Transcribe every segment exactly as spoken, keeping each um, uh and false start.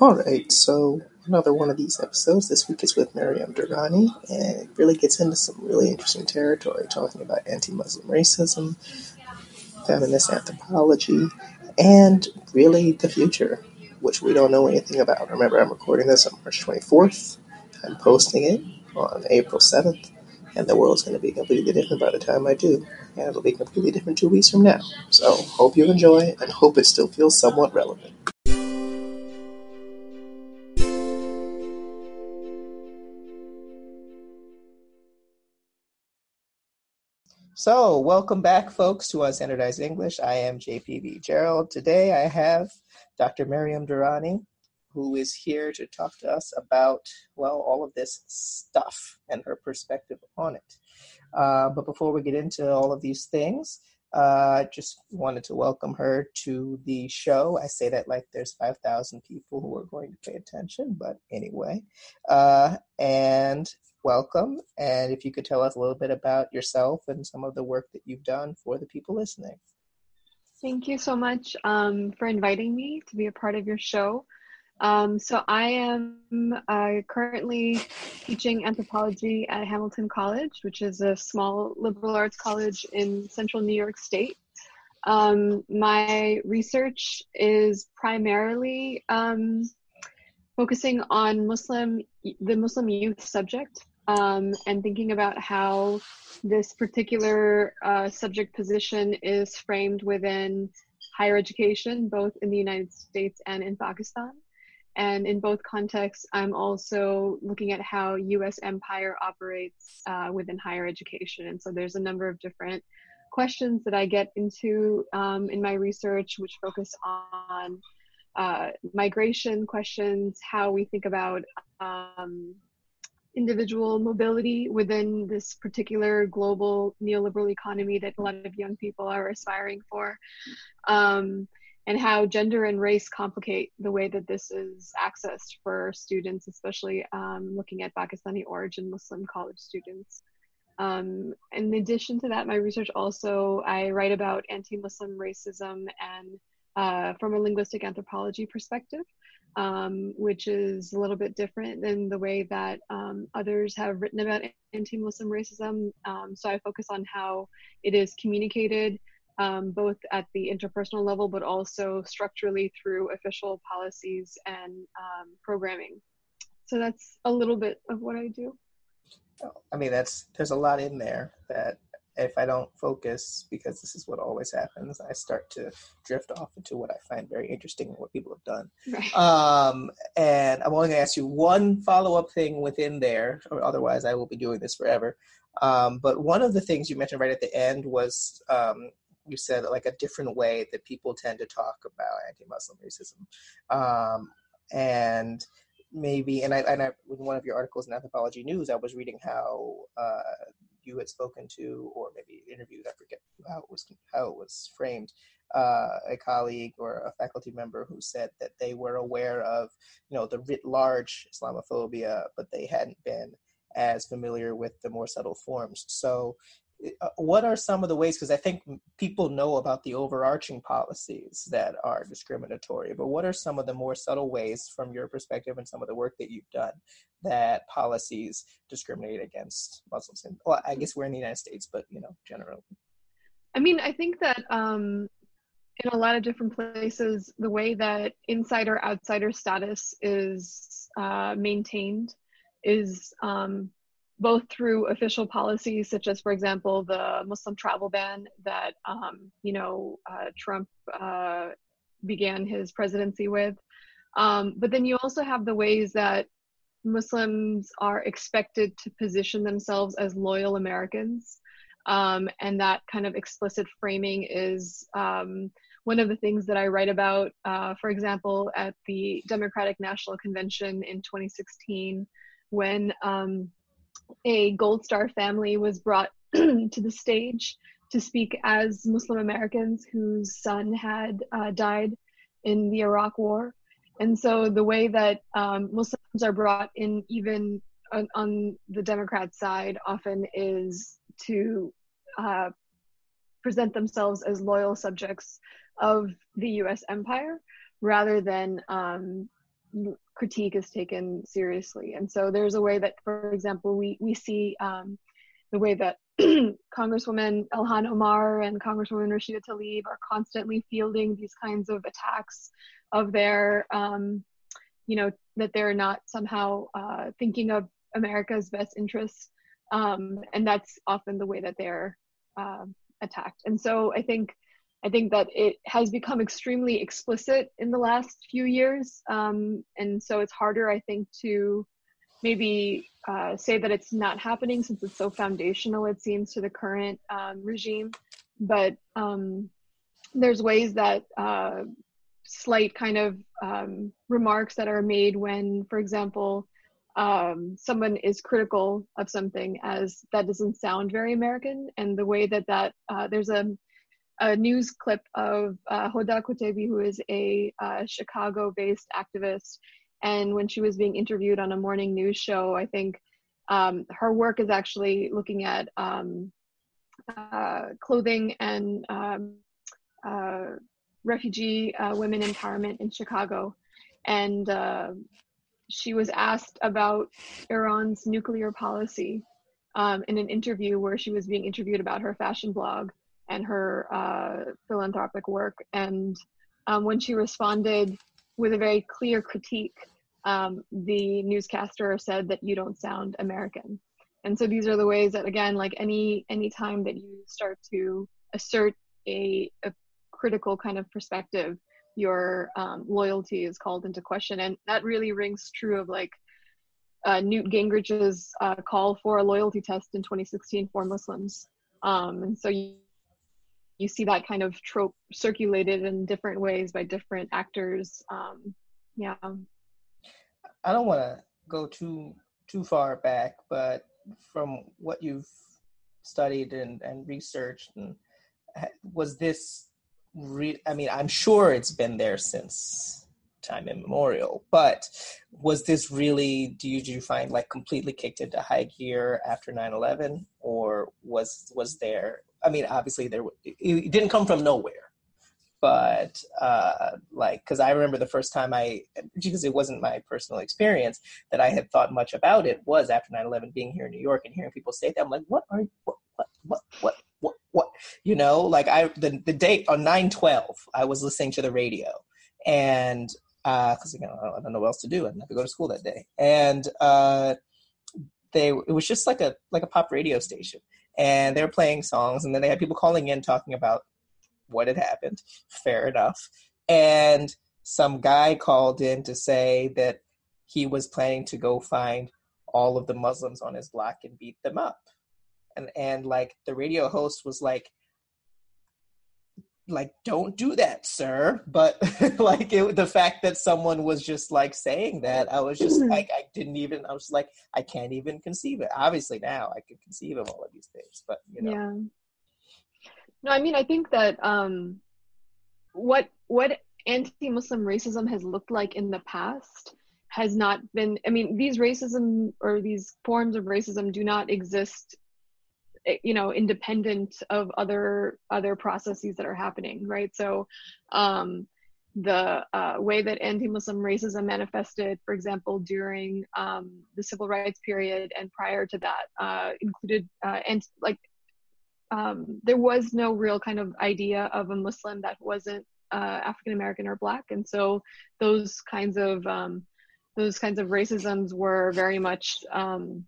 All right, so another one of these episodes. This week is with Maryam Durrani, and it really gets into some really interesting territory, talking about anti-Muslim racism, feminist anthropology, and really the future, which we don't know anything about. Remember, I'm recording this on March twenty-fourth. I'm posting it on April seventh, and the world's going to be completely different by the time I do, and it'll be completely different two weeks from now. So hope you enjoy, and hope it still feels somewhat relevant. So, welcome back, folks, to Unstandardized English. I am J P B Gerald. Today I have Doctor Maryam Durrani, who is here to talk to us about, well, all of this stuff and her perspective on it. Uh, but before we get into all of these things, I uh, just wanted to welcome her to the show. I say that like there's five thousand people who are going to pay attention, but anyway. Uh, and... Welcome, and if you could tell us a little bit about yourself and some of the work that you've done for the people listening. Thank you so much um, for inviting me to be a part of your show. Um, so I am uh, currently teaching anthropology at Hamilton College, which is a small liberal arts college in central New York State. Um, my research is primarily um, focusing on Muslim, the Muslim youth subject, um, and thinking about how this particular uh, subject position is framed within higher education, both in the United States and in Pakistan. And in both contexts, I'm also looking at how U S empire operates uh, within higher education. And so there's a number of different questions that I get into um, in my research, which focus on Uh, migration questions, how we think about um, individual mobility within this particular global neoliberal economy that a lot of young people are aspiring for, um, and how gender and race complicate the way that this is accessed for students, especially um, looking at Pakistani origin Muslim college students. Um, in addition to that, my research also, I write about anti-Muslim racism and Uh, from a linguistic anthropology perspective, um, which is a little bit different than the way that um, others have written about anti-Muslim racism. Um, so I focus on how it is communicated, um, both at the interpersonal level, but also structurally through official policies and um, programming. So that's a little bit of what I do. I mean, that's there's a lot in there that if I don't focus, because this is what always happens, I start to drift off into what I find very interesting and what people have done. Right. Um, and I'm only going to ask you one follow-up thing within there, or otherwise I will be doing this forever. Um, but one of the things you mentioned right at the end was um, you said like a different way that people tend to talk about anti-Muslim racism. Um, and maybe, and I, and I, in one of your articles in Anthropology News, I was reading how uh, you had spoken to, or maybe interviewed, I forget how it was, how it was framed, uh, a colleague or a faculty member who said that they were aware of, you know, the writ large Islamophobia, but they hadn't been as familiar with the more subtle forms. So uh, what are some of the ways, because I think people know about the overarching policies that are discriminatory, but what are some of the more subtle ways from your perspective and some of the work that you've done that policies discriminate against Muslims? And, well, I guess we're in the United States, but, you know, generally. I mean, I think that um, in a lot of different places, the way that insider outsider status is uh, maintained is um, both through official policies, such as, for example, the Muslim travel ban that, um, you know, uh, Trump uh, began his presidency with. Um, but then you also have the ways that Muslims are expected to position themselves as loyal Americans. Um, and that kind of explicit framing is um, one of the things that I write about, uh, for example, at the Democratic National Convention in twenty sixteen, when um, a Gold Star family was brought to the stage to speak as Muslim Americans whose son had uh, died in the Iraq War. And so the way that um, Muslims are brought in, even on, on the Democrat side, often is to uh, present themselves as loyal subjects of the U S empire, rather than um, critique is taken seriously. And so there's a way that, for example, we, we see um, the way that Congresswoman Ilhan Omar and Congresswoman Rashida Tlaib are constantly fielding these kinds of attacks of their, um, you know, that they're not somehow uh, thinking of America's best interests. Um, and that's often the way that they're uh, attacked. And so I think I think that it has become extremely explicit in the last few years. Um, and so it's harder, I think, to maybe uh, say that it's not happening, since it's so foundational, it seems, to the current um, regime. But um, there's ways that uh, slight kind of um, remarks that are made when, for example, um, someone is critical of something as that doesn't sound very American. And the way that that, uh, there's a, a news clip of uh, Hoda Kotb, who is a uh, Chicago-based activist. And when she was being interviewed on a morning news show, I think um, her work is actually looking at um, uh, clothing and um, uh, refugee uh, women empowerment in Chicago. And uh, she was asked about Iran's nuclear policy um, in an interview where she was being interviewed about her fashion blog and her uh, philanthropic work. And um, when she responded with a very clear critique, um, the newscaster said that you don't sound American. And so these are the ways that, again, like any any time that you start to assert a, a critical kind of perspective, your um, loyalty is called into question. And that really rings true of like uh, Newt Gingrich's uh, call for a loyalty test in twenty sixteen for Muslims. Um, and so you, you see that kind of trope circulated in different ways by different actors. Um, yeah. I don't want to go too too far back, but from what you've studied and, and researched, and was this, re- I mean, I'm sure it's been there since time immemorial, but was this really, do you, do you find like completely kicked into high gear after nine eleven, or was was there, I mean, obviously there, it didn't come from nowhere, but uh, like, cause I remember the first time I, because it wasn't my personal experience that I had thought much about it, was after nine eleven, being here in New York and hearing people say that. I'm like, what are you, what, what, what, what, what, what? You know, like I, the, the date on nine twelve, I was listening to the radio, and uh, cause again, I don't, I don't know what else to do. I didn't have to go to school that day. And uh, they, it was just like a, like a pop radio station. And they were playing songs, and then they had people calling in talking about what had happened. Fair enough. And some guy called in to say that he was planning to go find all of the Muslims on his block and beat them up. And and like the radio host was like, like, don't do that, sir. But like it, the fact that someone was just like saying that, I was just like, I didn't even, I was like, I can't even conceive it. Obviously now I could conceive of all of these things, but you know. Yeah. No, I mean, I think that um, what, what anti-Muslim racism has looked like in the past has not been, I mean, these racism or these forms of racism do not exist, you know, independent of other other processes that are happening, right? So um, the uh, way that anti-Muslim racism manifested, for example, during um, the civil rights period and prior to that, uh, included, uh, and like, um, there was no real kind of idea of a Muslim that wasn't uh, African-American or Black. And so those kinds of, um, those kinds of racisms were very much, um,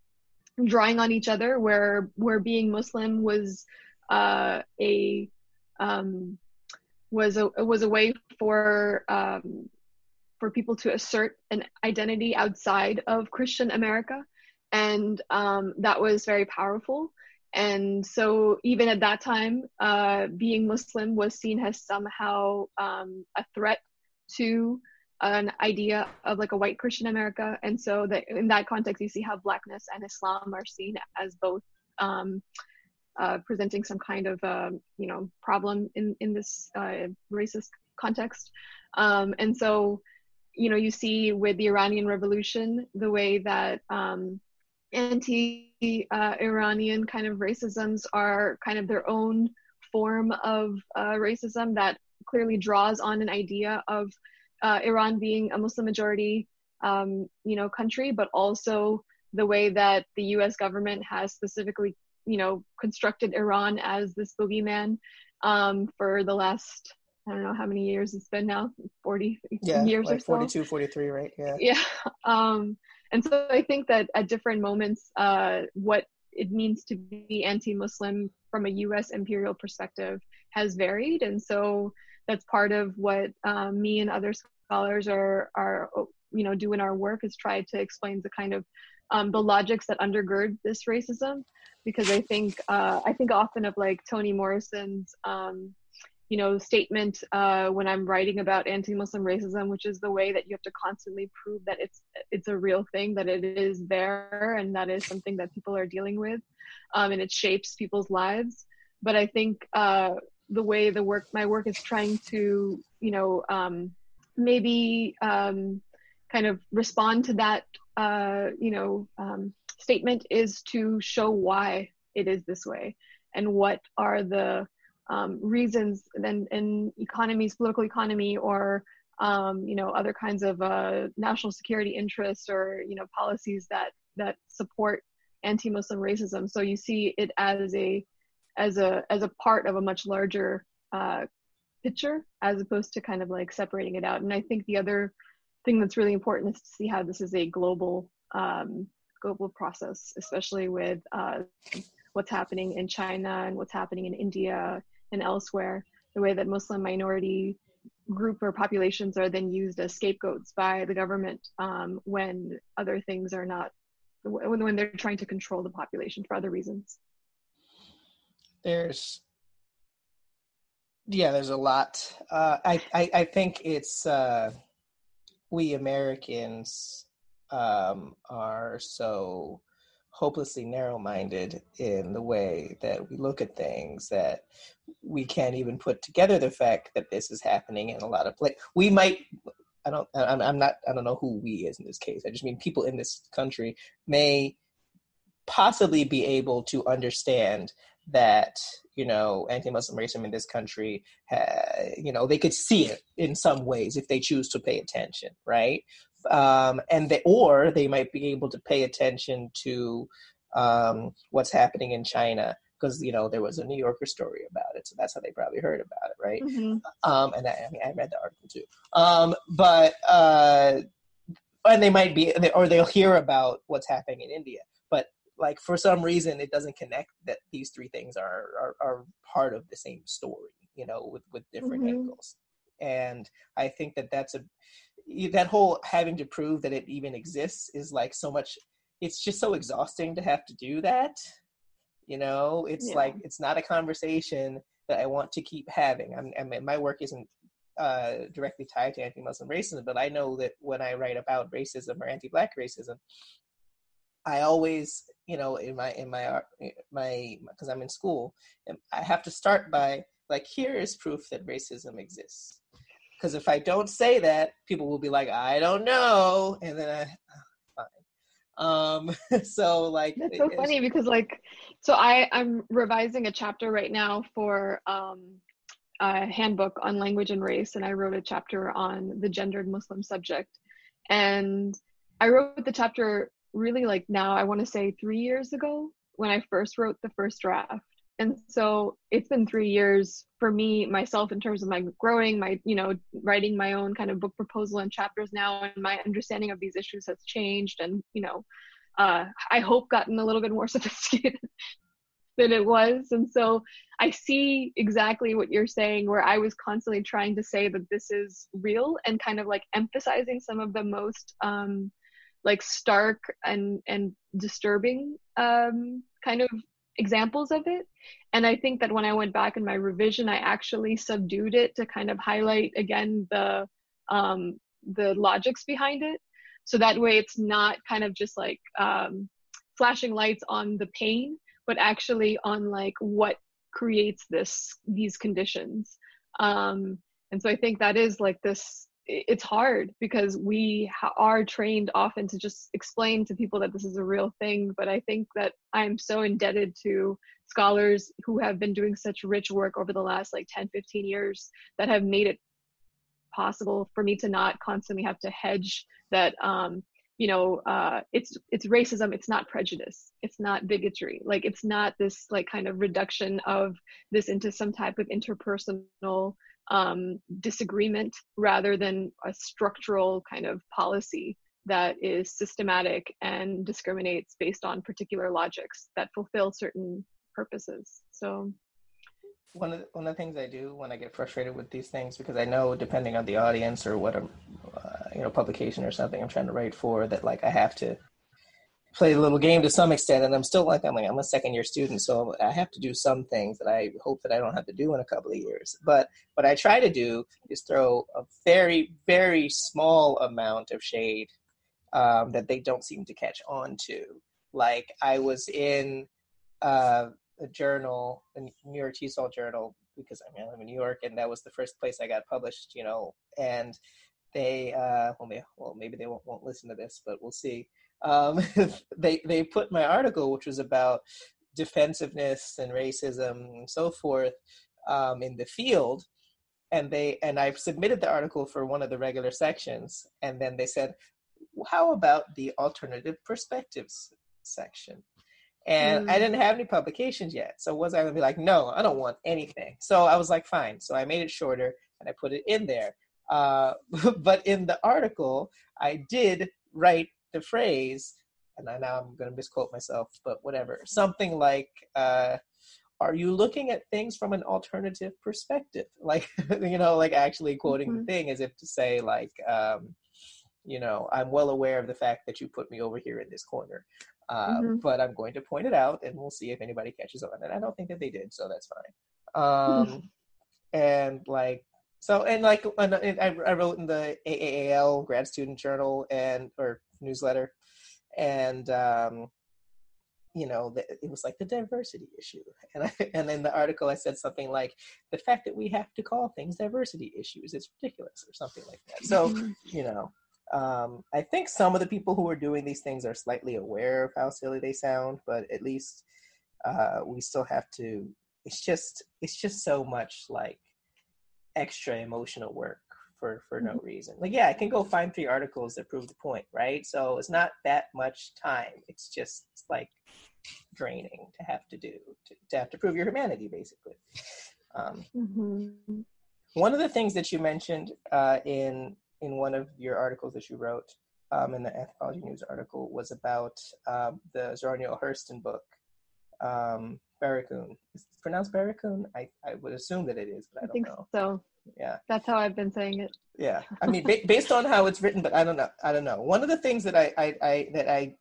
drawing on each other, where where being Muslim was uh, a um, was a was a way for um, for people to assert an identity outside of Christian America, and um, that was very powerful. And so even at that time, uh, being Muslim was seen as somehow um, a threat to an idea of like a white Christian America. And so that in that context, you see how Blackness and Islam are seen as both um, uh, presenting some kind of, uh, you know, problem in, in this uh, racist context. Um, and so, you know, you see with the Iranian Revolution, the way that um, anti-Iranian kind of racisms are kind of their own form of uh, racism that clearly draws on an idea of Uh, Iran being a Muslim majority um, you know, country, but also the way that the U S government has specifically, you know, constructed Iran as this boogeyman um, for the last, I don't know how many years it's been now, forty yeah, years like or so. forty-two, forty-three, right? Yeah. Yeah. Um, and so I think that at different moments, uh, what it means to be anti-Muslim from a U S imperial perspective has varied. And so that's part of what uh, me and other scholars are, are, you know, do in our work, is try to explain the kind of Um, the logics that undergird this racism, because I think uh, I think often of like Toni Morrison's, um, you know, statement uh, when I'm writing about anti-Muslim racism, which is the way that you have to constantly prove that it's it's a real thing, that it is there, and that is something that people are dealing with, um, and it shapes people's lives. But I think uh, the way the work, my work is trying to, you know, um, maybe um, kind of respond to that. Uh, you know, um, statement is to show why it is this way, and what are the um, reasons then in economies, political economy, or um, you know, other kinds of uh, national security interests, or you know, policies that that support anti-Muslim racism. So you see it as a as a as a part of a much larger uh, picture, as opposed to kind of like separating it out. And I think the other thing that's really important is to see how this is a global um, global process, especially with uh, what's happening in China and what's happening in India and elsewhere. The way that Muslim minority group or populations are then used as scapegoats by the government um, when other things are not, when, when they're trying to control the population for other reasons. There's, yeah, there's a lot. Uh, I, I, I think it's, uh, we Americans um, are so hopelessly narrow-minded in the way that we look at things that we can't even put together the fact that this is happening in a lot of places. We might, I don't, I'm not, I don't know who we is in this case. I just mean people in this country may possibly be able to understand that, you know, anti-Muslim racism in this country, uh, you know, they could see it in some ways if they choose to pay attention, right? Um, and they, or they might be able to pay attention to um, what's happening in China, because, you know, there was a New Yorker story about it, so that's how they probably heard about it, right? Mm-hmm. Um, and I, I mean, I read the article too. Um, but, uh, and they might be, or they'll hear about what's happening in India, but like for some reason, it doesn't connect that these three things are are, are part of the same story, you know, with, with different mm-hmm. angles. And I think that that's a, that whole having to prove that it even exists is like so much, it's just so exhausting to have to do that. You know, it's yeah. like, it's not a conversation that I want to keep having. I'm, I mean, my work isn't uh, directly tied to anti-Muslim racism, but I know that when I write about racism or anti-Black racism, I always, you know, in my, in my, my, because I'm in school, I have to start by like, here is proof that racism exists. Because if I don't say that, people will be like, I don't know. And then I, oh, fine. Um, so like. That's so it, funny because like, so I, I'm revising a chapter right now for um, a handbook on language and race. And I wrote a chapter on the gendered Muslim subject. And I wrote the chapter really like now, I want to say three years ago when I first wrote the first draft. And so it's been three years for me, myself, in terms of my growing, my, you know, writing my own kind of book proposal and chapters now, and my understanding of these issues has changed and, you know, uh, I hope gotten a little bit more sophisticated than it was. And so I see exactly what you're saying, where I was constantly trying to say that this is real and kind of like emphasizing some of the most, um, like stark and, and disturbing um, kind of examples of it. And I think that when I went back in my revision, I actually subdued it to kind of highlight again the um, the logics behind it. So that way it's not kind of just like um, flashing lights on the pain, but actually on like what creates this, these conditions. Um, and so I think that is like this, it's hard because we are trained often to just explain to people that this is a real thing. But I think that I'm so indebted to scholars who have been doing such rich work over the last like ten, fifteen years that have made it possible for me to not constantly have to hedge that, um, you know, uh, it's it's racism, it's not prejudice, it's not bigotry, like it's not this like kind of reduction of this into some type of interpersonal um, disagreement rather than a structural kind of policy that is systematic and discriminates based on particular logics that fulfill certain purposes. So one of the, one of the things I do when I get frustrated with these things, because I know depending on the audience or what a uh, you know publication or something I'm trying to write for, that like I have to play the little game to some extent, and I'm still like I'm like I'm a second year student, so I have to do some things that I hope that I don't have to do in a couple of years. But what I try to do is throw a very very small amount of shade um, that they don't seem to catch on to. Like I was in. Uh, a journal, a New York T S O L journal, because I mean, I live in New York, and that was the first place I got published, you know, and they, uh, well, may, well maybe they won't, won't listen to this, but we'll see. Um, they, they put my article, which was about defensiveness and racism and so forth um, in the field. And they, and I've submitted the article for one of the regular sections. And then they said, how about the alternative perspectives section? And mm. I didn't have any publications yet. So was I going to be like, no, I don't want anything. So I was like, fine. So I made it shorter and I put it in there. Uh, but in the article, I did write the phrase, and I, now I'm going to misquote myself, but whatever. Something like, uh, are you looking at things from an alternative perspective? Like, you know, like actually quoting mm-hmm. the thing as if to say like, um, you know, I'm well aware of the fact that you put me over here in this corner. Uh, mm-hmm. But I'm going to point it out, and we'll see if anybody catches on. And I don't think that they did, so that's fine. Um, mm-hmm. And like, so, and like, and I, I wrote in the A A A L grad student journal and or newsletter, and um, you know, the, it was like the diversity issue. And I, and in the article, I said something like, the fact that we have to call things diversity issues is ridiculous, or something like that. So, you know. Um, I think some of the people who are doing these things are slightly aware of how silly they sound, but at least uh, we still have to, it's just, it's just so much like extra emotional work for, for no reason. Like, yeah, I can go find three articles that prove the point, right? So it's not that much time. It's just it's like draining to have to do, to, to have to prove your humanity, basically. Um, mm-hmm. One of the things that you mentioned uh, in in one of your articles that you wrote um, in the Anthropology News article was about um, the Zora Neale Hurston book, um, Barracoon. Is it pronounced Barracoon? I, I would assume that it is, but I don't I think know. So. Yeah. That's how I've been saying it. Yeah. I mean, ba- based on how it's written, but I don't know. I don't know. One of the things that I, I, I that I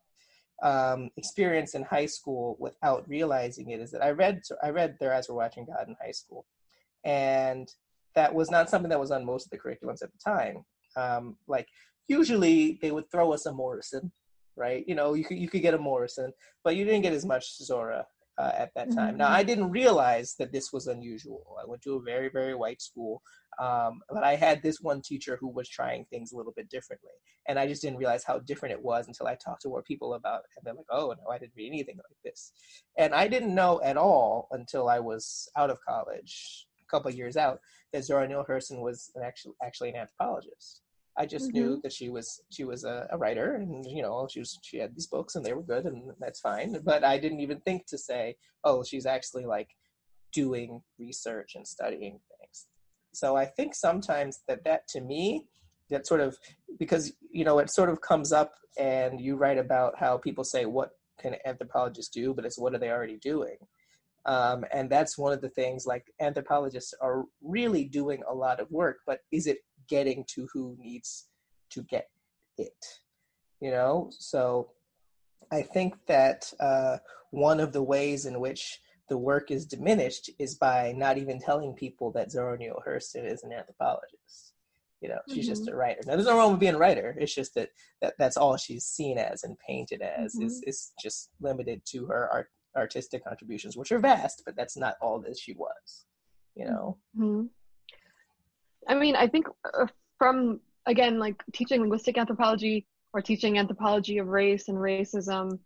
um, experienced in high school without realizing it is that I read, I read Their Eyes Were Watching God in high school. And that was not something that was on most of the curriculums at the time. Um, like usually they would throw us a Morrison, right? You know, you could, you could get a Morrison, but you didn't get as much Zora uh, at that time. Mm-hmm. Now I didn't realize that this was unusual. I went to a very, very white school. Um, but I had this one teacher who was trying things a little bit differently. And I just didn't realize how different it was until I talked to more people about it. And they're like, oh no, I didn't read anything like this. And I didn't know at all until I was out of college, couple of years out, that Zora Neale Hurston was an actual, actually an anthropologist. I just mm-hmm. knew that she was she was a, a writer, and you know she was she had these books and they were good, and that's fine. But I didn't even think to say, oh, she's actually like doing research and studying things. So I think sometimes that that to me, that sort of, because you know it sort of comes up, and you write about how people say what can anthropologists do, but it's what are they already doing. Um, and that's one of the things, like anthropologists are really doing a lot of work, but is it getting to who needs to get it, you know? So I think that uh, one of the ways in which the work is diminished is by not even telling people that Zora Neale Hurston is an anthropologist. You know, she's mm-hmm. just a writer. Now, there's no wrong with being a writer. It's just that, that that's all she's seen as and painted as mm-hmm. is, is just limited to her art. artistic contributions, which are vast, but that's not all that she was, you know? Mm-hmm. I mean, I think uh, from, again, like teaching linguistic anthropology or teaching anthropology of race and racism,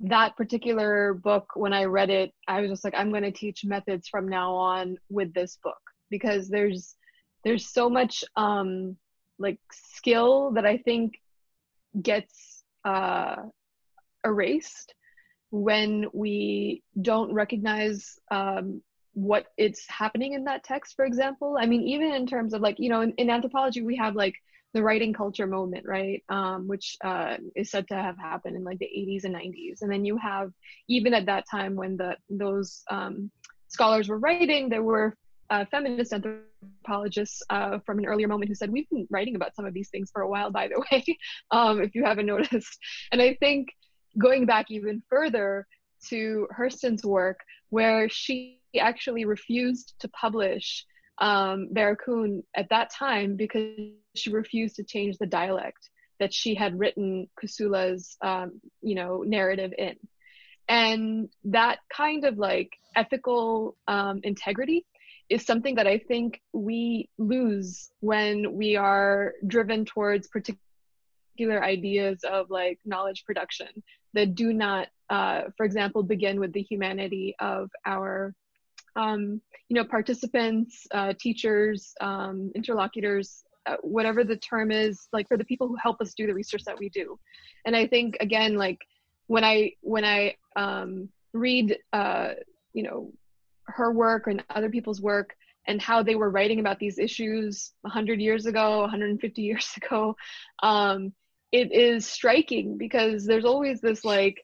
that particular book, when I read it, I was just like, I'm going to teach methods from now on with this book, because there's there's so much um, like skill that I think gets uh, erased when we don't recognize um, what it's happening in that text, for example. I mean, even in terms of like, you know, in, in anthropology, we have like the writing culture moment, right? Um, which uh, is said to have happened in like the eighties and nineties. And then you have, even at that time when the those um, scholars were writing, there were uh, feminist anthropologists uh, from an earlier moment who said, we've been writing about some of these things for a while, by the way, um, if you haven't noticed. And I think going back even further to Hurston's work, where she actually refused to publish um, Barracoon at that time because she refused to change the dialect that she had written Kusula's, um, you know, narrative in. And that kind of like ethical um, integrity is something that I think we lose when we are driven towards particular ideas of like knowledge production that do not, uh, for example, begin with the humanity of our Um, you know, participants, uh, teachers, um, interlocutors, uh, whatever the term is, like for the people who help us do the research that we do. And I think, again, like when I, when I um, read, uh, you know, her work and other people's work and how they were writing about these issues a hundred years ago, a hundred fifty years ago, um, it is striking because there's always this like,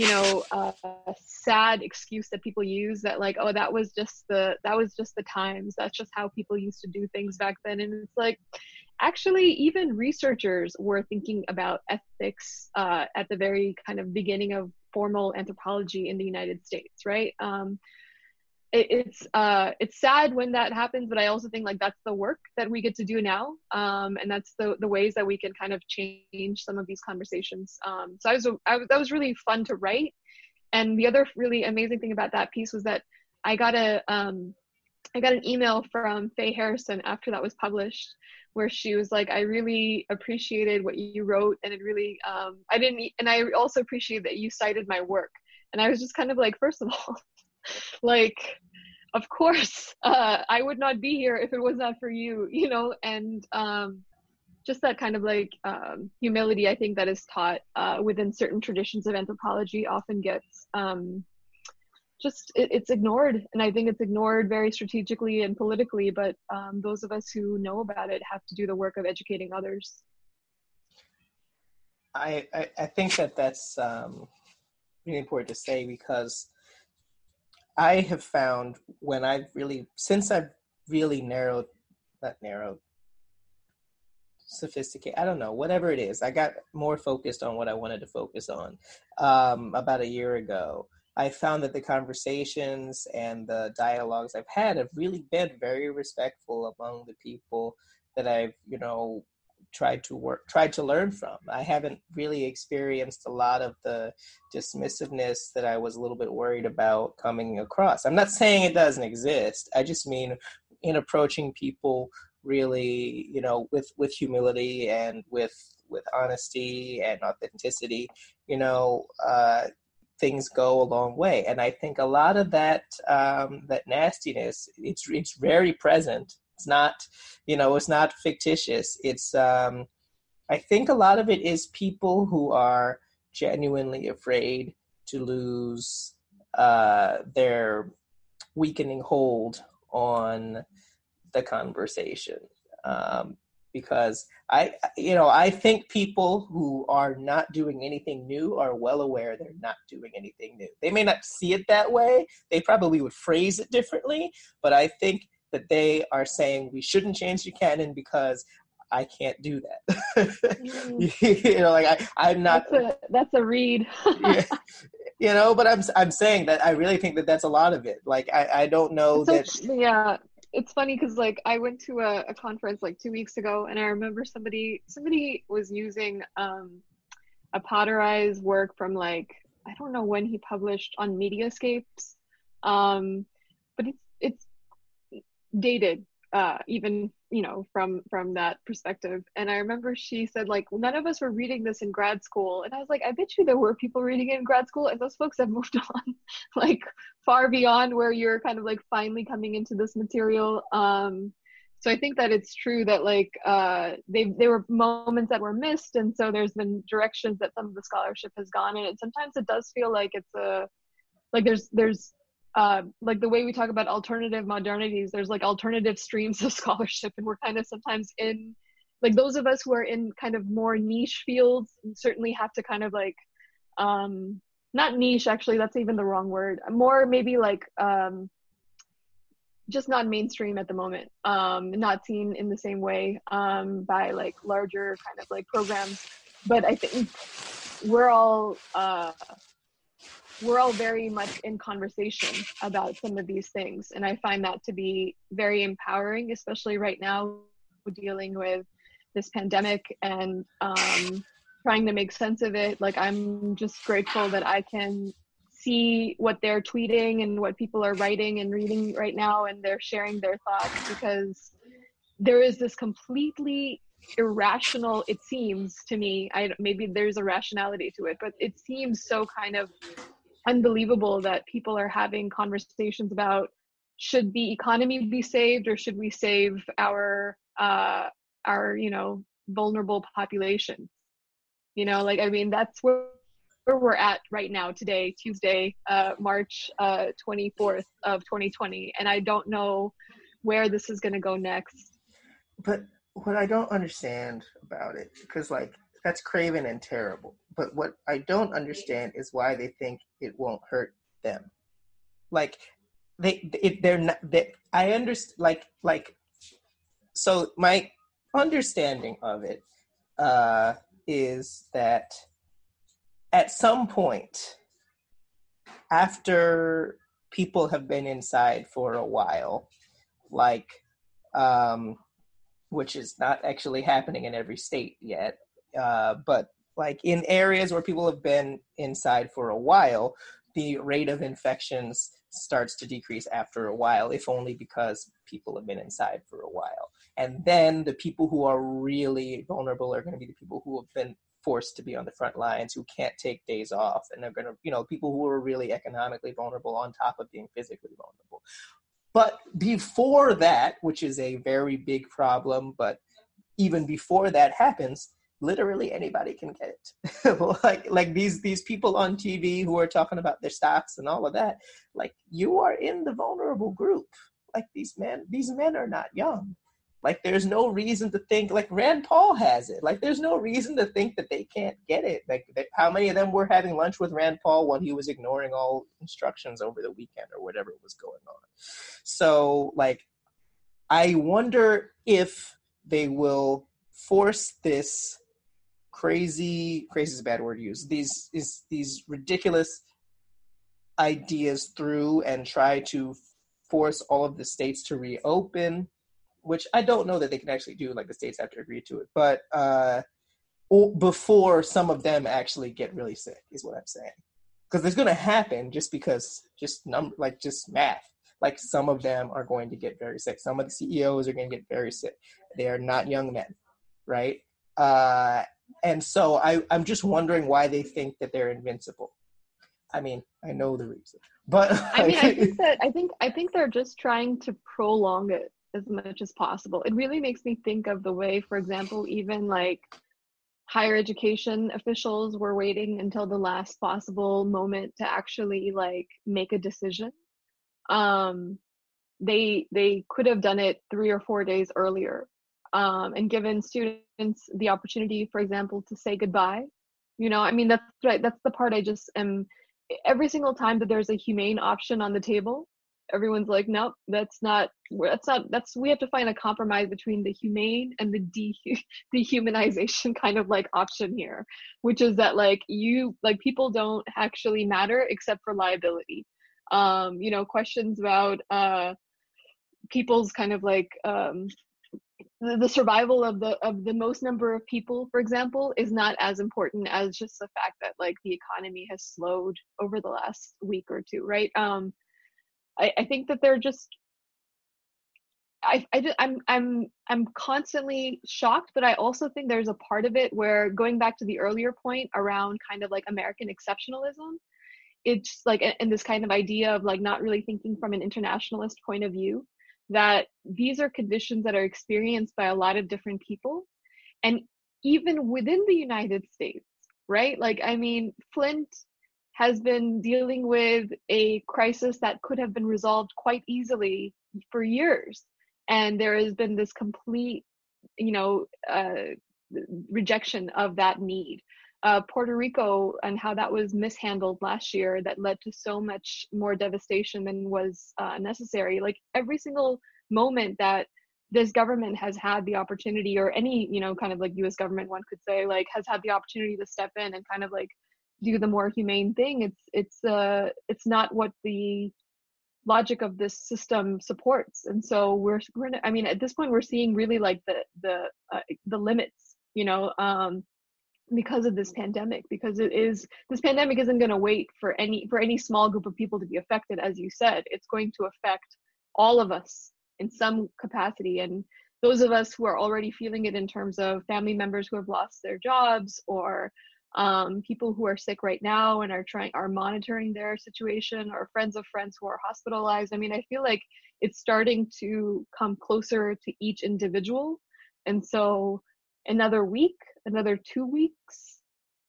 you know, uh, a sad excuse that people use that like, oh, that was just the, that was just the times. That's just how people used to do things back then. And it's like, actually, even researchers were thinking about ethics uh, at the very kind of beginning of formal anthropology in the United States, right? Um, it, it's, uh, it's sad when that happens, but I also think like that's the work that we get to do now. Um, and that's the, the ways that we can kind of change some of these conversations. Um, so I was, I was, that was really fun to write. And the other really amazing thing about that piece was that I got a, um, I got an email from Faye Harrison after that was published, where she was like, I really appreciated what you wrote. And it really, um, I didn't, and I also appreciate that you cited my work. And I was just kind of like, first of all, like, of course, uh, I would not be here if it was not for you, you know, and um, just that kind of like um, humility, I think that is taught uh, within certain traditions of anthropology often gets um, just, it, it's ignored. And I think it's ignored very strategically and politically, but um, those of us who know about it have to do the work of educating others. I, I, I think that that's um, really important to say because I have found when I've really, since I've really narrowed, not narrowed, sophisticated, I don't know, whatever it is, I got more focused on what I wanted to focus on um, about a year ago. I found that the conversations and the dialogues I've had have really been very respectful among the people that I've, you know, tried to work, tried to learn from. I haven't really experienced a lot of the dismissiveness that I was a little bit worried about coming across. I'm not saying it doesn't exist. I just mean in approaching people really, you know, with, with humility and with, with honesty and authenticity, you know, uh, things go a long way. And I think a lot of that, um, that nastiness, it's, it's very present. It's not, you know, it's not fictitious. It's, um, I think a lot of it is people who are genuinely afraid to lose uh, their weakening hold on the conversation. Um, because I, you know, I think people who are not doing anything new are well aware they're not doing anything new. They may not see it that way. They probably would phrase it differently, but I think that they are saying we shouldn't change the canon because I can't do that. Mm. You know, like I, I'm not. That's a, that's a read. Yeah, you know, but I'm I'm saying that I really think that that's a lot of it. Like I, I don't know it's that. So, yeah, it's funny because like I went to a, a conference like two weeks ago, and I remember somebody somebody was using um, a Potterai's work from like I don't know when he published on Mediascapes, um, but it's it's. dated uh even you know from from that perspective. And I remember she said like none of us were reading this in grad school, and I was like, I bet you there were people reading it in grad school, and those folks have moved on like far beyond where you're kind of like finally coming into this material. um So I think that it's true that like uh, they there were moments that were missed, and so there's been directions that some of the scholarship has gone in. And sometimes it does feel like it's a like there's there's uh, like the way we talk about alternative modernities. There's like alternative streams of scholarship, and we're kind of sometimes in like those of us who are in kind of more niche fields certainly have to kind of like um, not niche actually. That's even the wrong word. More maybe like. Um, just not mainstream at the moment, um, not seen in the same way um, by like larger kind of like programs. But I think we're all, uh, we're all very much in conversation about some of these things. And I find that to be very empowering, especially right now dealing with this pandemic and um, trying to make sense of it. Like I'm just grateful that I can see what they're tweeting and what people are writing and reading right now, and they're sharing their thoughts, because there is this completely irrational, it seems to me, I maybe there's a rationality to it, but it seems so kind of unbelievable that people are having conversations about should the economy be saved or should we save our uh our you know vulnerable population. You know, like I mean that's where we're at right now today, Tuesday, uh, March uh, twenty-fourth of twenty twenty. And I don't know where this is going to go next. But what I don't understand about it, because like that's craven and terrible. But what I don't understand is why they think it won't hurt them. Like they, if they're not, they, I understand, like, like, so my understanding of it uh, is that at some point, after people have been inside for a while, like, um, which is not actually happening in every state yet, uh, but like in areas where people have been inside for a while, the rate of infections starts to decrease after a while, if only because people have been inside for a while. And then the people who are really vulnerable are going to be the people who have been forced to be on the front lines, who can't take days off, and they're going to, you know, people who are really economically vulnerable on top of being physically vulnerable. But before that, which is a very big problem, but even before that happens, literally anybody can get it. like like these these people on T V who are talking about their stocks and all of that, like you are in the vulnerable group. Like these men, these men are not young. Like, there's no reason to think, like, Rand Paul has it. Like, there's no reason to think that they can't get it. Like, they, how many of them were having lunch with Rand Paul when he was ignoring all instructions over the weekend or whatever was going on? So, like, I wonder if they will force this crazy, crazy is a bad word to use, these, is, these ridiculous ideas through and try to force all of the states to reopen, which I don't know that they can actually do, like the states have to agree to it, but uh, before some of them actually get really sick is what I'm saying. Because it's going to happen just because, just number, like just math, like some of them are going to get very sick. Some of the C E Os are going to get very sick. They are not young men, right? Uh, and so I, I'm just wondering why they think that they're invincible. I mean, I know the reason, but like, I mean, I think that I think I think they're just trying to prolong it as much as possible. It really makes me think of the way, for example, even like higher education officials were waiting until the last possible moment to actually like make a decision. Um, they they could have done it three or four days earlier um, and given students the opportunity, for example, to say goodbye. You know, I mean, that's right. That's the part I just am. Every single time that there's a humane option on the table, everyone's like, nope, that's not, that's not, that's, we have to find a compromise between the humane and the de- dehumanization kind of like option here, which is that like you, like people don't actually matter except for liability. Um, you know, questions about uh, people's kind of like, um, the, the survival of the, of the most number of people, for example, is not as important as just the fact that like the economy has slowed over the last week or two, right? Um, I, I think that they're just, I, I, I'm, I'm, I'm constantly shocked, but I also think there's a part of it where, going back to the earlier point around kind of like American exceptionalism, it's like, and this kind of idea of like not really thinking from an internationalist point of view, that these are conditions that are experienced by a lot of different people. And even within the United States, right? Like, I mean, Flint has been dealing with a crisis that could have been resolved quite easily for years. And there has been this complete, you know, uh, rejection of that need. Uh, Puerto Rico and how that was mishandled last year that led to so much more devastation than was uh, necessary. Like every single moment that this government has had the opportunity, or any, you know, kind of like U S government, one could say, like, has had the opportunity to step in and kind of like do the more humane thing. It's it's uh it's not what the logic of this system supports, and so we're we're I mean at this point we're seeing really like the the uh, the limits, you know. Um, because of this pandemic, because it is, this pandemic isn't going to wait for any for any small group of people to be affected. As you said, it's going to affect all of us in some capacity. And those of us who are already feeling it in terms of family members who have lost their jobs, or um, people who are sick right now and are trying, are monitoring their situation, or friends of friends who are hospitalized. I mean, I feel like it's starting to come closer to each individual. And so another week, another two weeks,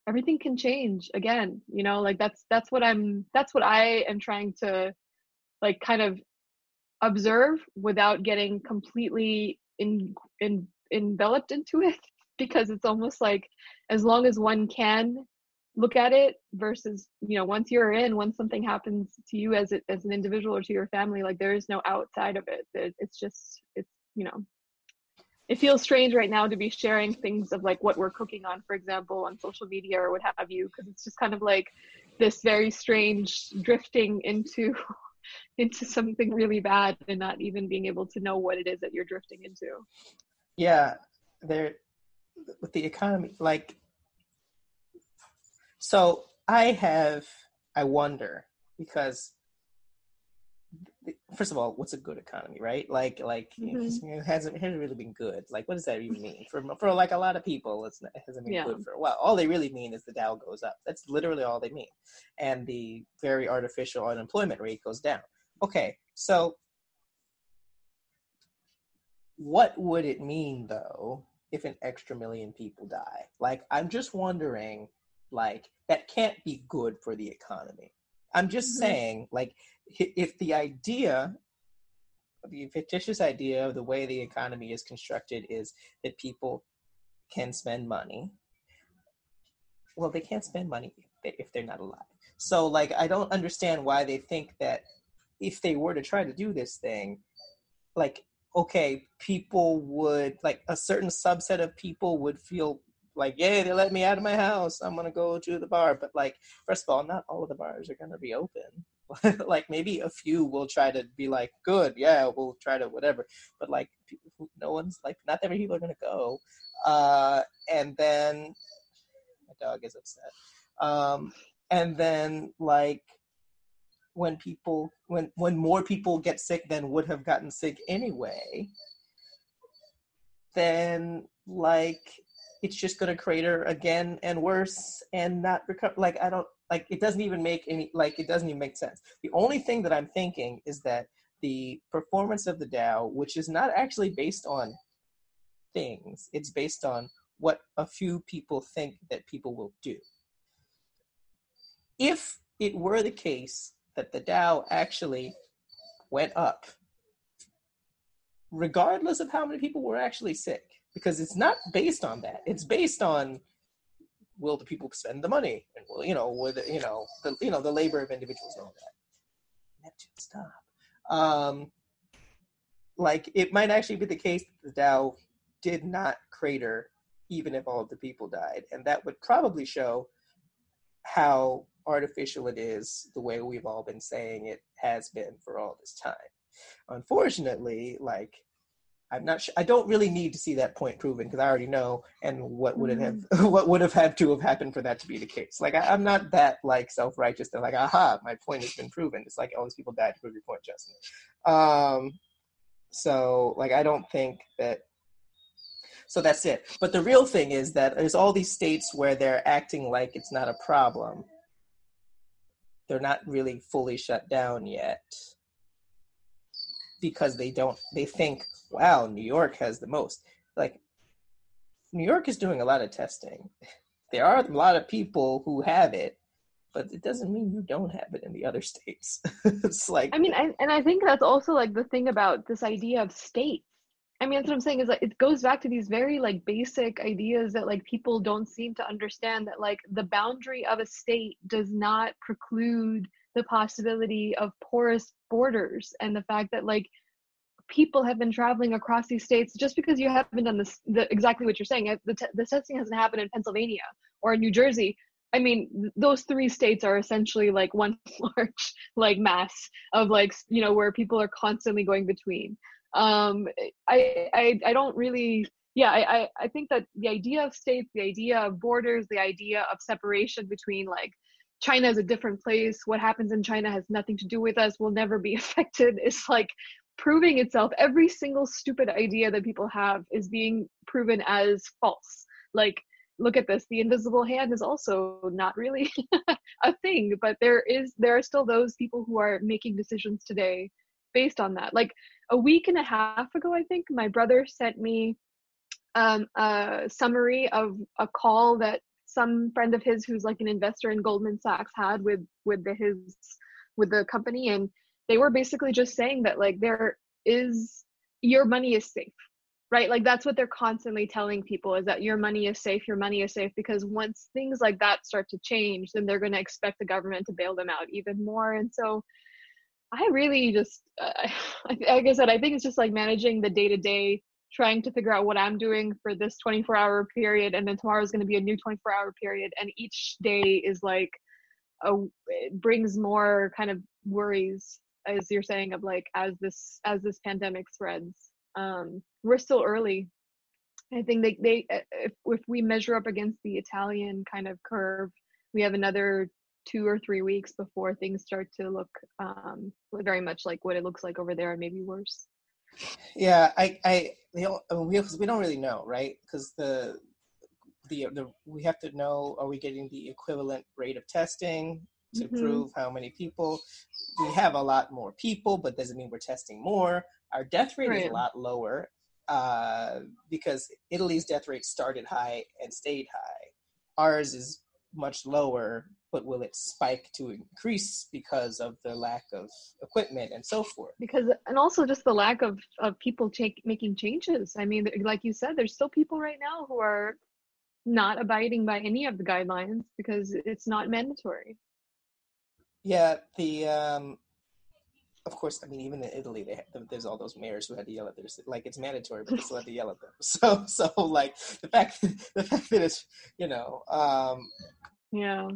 everything can change again, you know, like that's, that's what I'm, that's what I am trying to like kind of observe without getting completely in, in, enveloped into it, because it's almost like, as long as one can look at it versus, you know, once you're in, once something happens to you as a, as an individual or to your family, like there is no outside of it. It it's just, it's, you know, it feels strange right now to be sharing things of like what we're cooking on, for example, on social media or what have you, because it's just kind of like this very strange drifting into into something really bad and not even being able to know what it is that you're drifting into. Yeah, there with the economy, like, so I have, I wonder, because first of all, what's a good economy, right? Like, like mm-hmm. you know, it hasn't it hasn't really been good. Like, what does that even mean for for like a lot of people? It's not, it hasn't been yeah. good for a while. All they really mean is the Dow goes up. That's literally all they mean, and the very artificial unemployment rate goes down. Okay, so what would it mean though if an extra million people die? Like, I'm just wondering. Like, that can't be good for the economy. I'm just mm-hmm. saying, like, if the idea, the fictitious idea of the way the economy is constructed is that people can spend money, well, they can't spend money if they're not alive. So, like, I don't understand why they think that if they were to try to do this thing, like, okay, people would, like, a certain subset of people would feel like, yay, they let me out of my house, I'm going to go to the bar. But, like, first of all, not all of the bars are going to be open. Like, maybe a few will try to be like, good, yeah, we'll try to whatever. But, like, no one's, like, not every people are going to go. Uh, and then, my dog is upset. Um, and then, like, when people, when, when more people get sick than would have gotten sick anyway, then, like, it's just going to crater again and worse and not recover. Like, I don't, like, it doesn't even make any, like, it doesn't even make sense. The only thing that I'm thinking is that the performance of the Dow, which is not actually based on things, it's based on what a few people think that people will do. If it were the case that the Dow actually went up, regardless of how many people were actually sick, because it's not based on that. It's based on, will the people spend the money? And will, you know, will the, you know, the, you know, the labor of individuals and all that. Neptune, stop. Um, like, it might actually be the case that the Dow did not crater, even if all of the people died. And that would probably show how artificial it is, the way we've all been saying it has been for all this time. Unfortunately, like, I'm not sure. I don't really need to see that point proven, because I already know. And what would it have? What would have had to have happened for that to be the case? Like, I, I'm not that like self-righteous that like, aha, my point has been proven. It's like, oh, these people died to prove your point, Justin. Um, so like, I don't think that. So that's it. But the real thing is that there's all these states where they're acting like it's not a problem. They're not really fully shut down yet. because they don't, they think, wow, New York has the most. Like, New York is doing a lot of testing. There are a lot of people who have it, but it doesn't mean you don't have it in the other states. It's like, I mean, I, and I think that's also like the thing about this idea of states. I mean, that's what I'm saying, is like, it goes back to these very like basic ideas that like people don't seem to understand, that like the boundary of a state does not preclude the possibility of porous borders, and the fact that like people have been traveling across these states just because you haven't done this, the, exactly what you're saying. The, t- the testing hasn't happened in Pennsylvania or in New Jersey. I mean, those three states are essentially like one large like mass of like, you know, where people are constantly going between. Um, I, I, I don't really, yeah, I, I think that the idea of states, the idea of borders, the idea of separation between like China is a different place, what happens in China has nothing to do with us, will never be affected, is like proving itself. Every single stupid idea that people have is being proven as false. Like, look at this, the invisible hand is also not really a thing, but there is, there are still those people who are making decisions today based on that. Like a week and a half ago, I think my brother sent me um, a summary of a call that some friend of his who's like an investor in Goldman Sachs had with, with the, his, with the company. And they were basically just saying that like, there is, your money is safe, right? Like that's what they're constantly telling people, is that your money is safe, your money is safe, because once things like that start to change, then they're going to expect the government to bail them out even more. And so I really just, uh, like I said, I think it's just like managing the day-to-day, trying to figure out what I'm doing for this twenty-four hour period, and then tomorrow's going to be a new twenty-four hour period, and each day is like, a, it brings more kind of worries, as you're saying, of like, as this as this pandemic spreads. Um, we're still early. I think they, they if, if we measure up against the Italian kind of curve, we have another two or three weeks before things start to look um, very much like what it looks like over there, and maybe worse. Yeah, I, I, they all, I mean, we, we don't really know, right? Because the, the, the, we have to know: are we getting the equivalent rate of testing to mm-hmm. prove how many people? We have a lot more people, but doesn't mean we're testing more. Our death rate right. is a lot lower uh, because Italy's death rate started high and stayed high. Ours is much lower, but will it spike to increase because of the lack of equipment and so forth? Because, and also just the lack of, of people take, making changes. I mean, like you said, there's still people right now who are not abiding by any of the guidelines because it's not mandatory. Yeah, the, um, of course, I mean, even in Italy, they have, there's all those mayors who had to yell at them. Like, it's mandatory, but they still had to yell at them. So, so like, the fact, the fact that it's, you know. Um, yeah.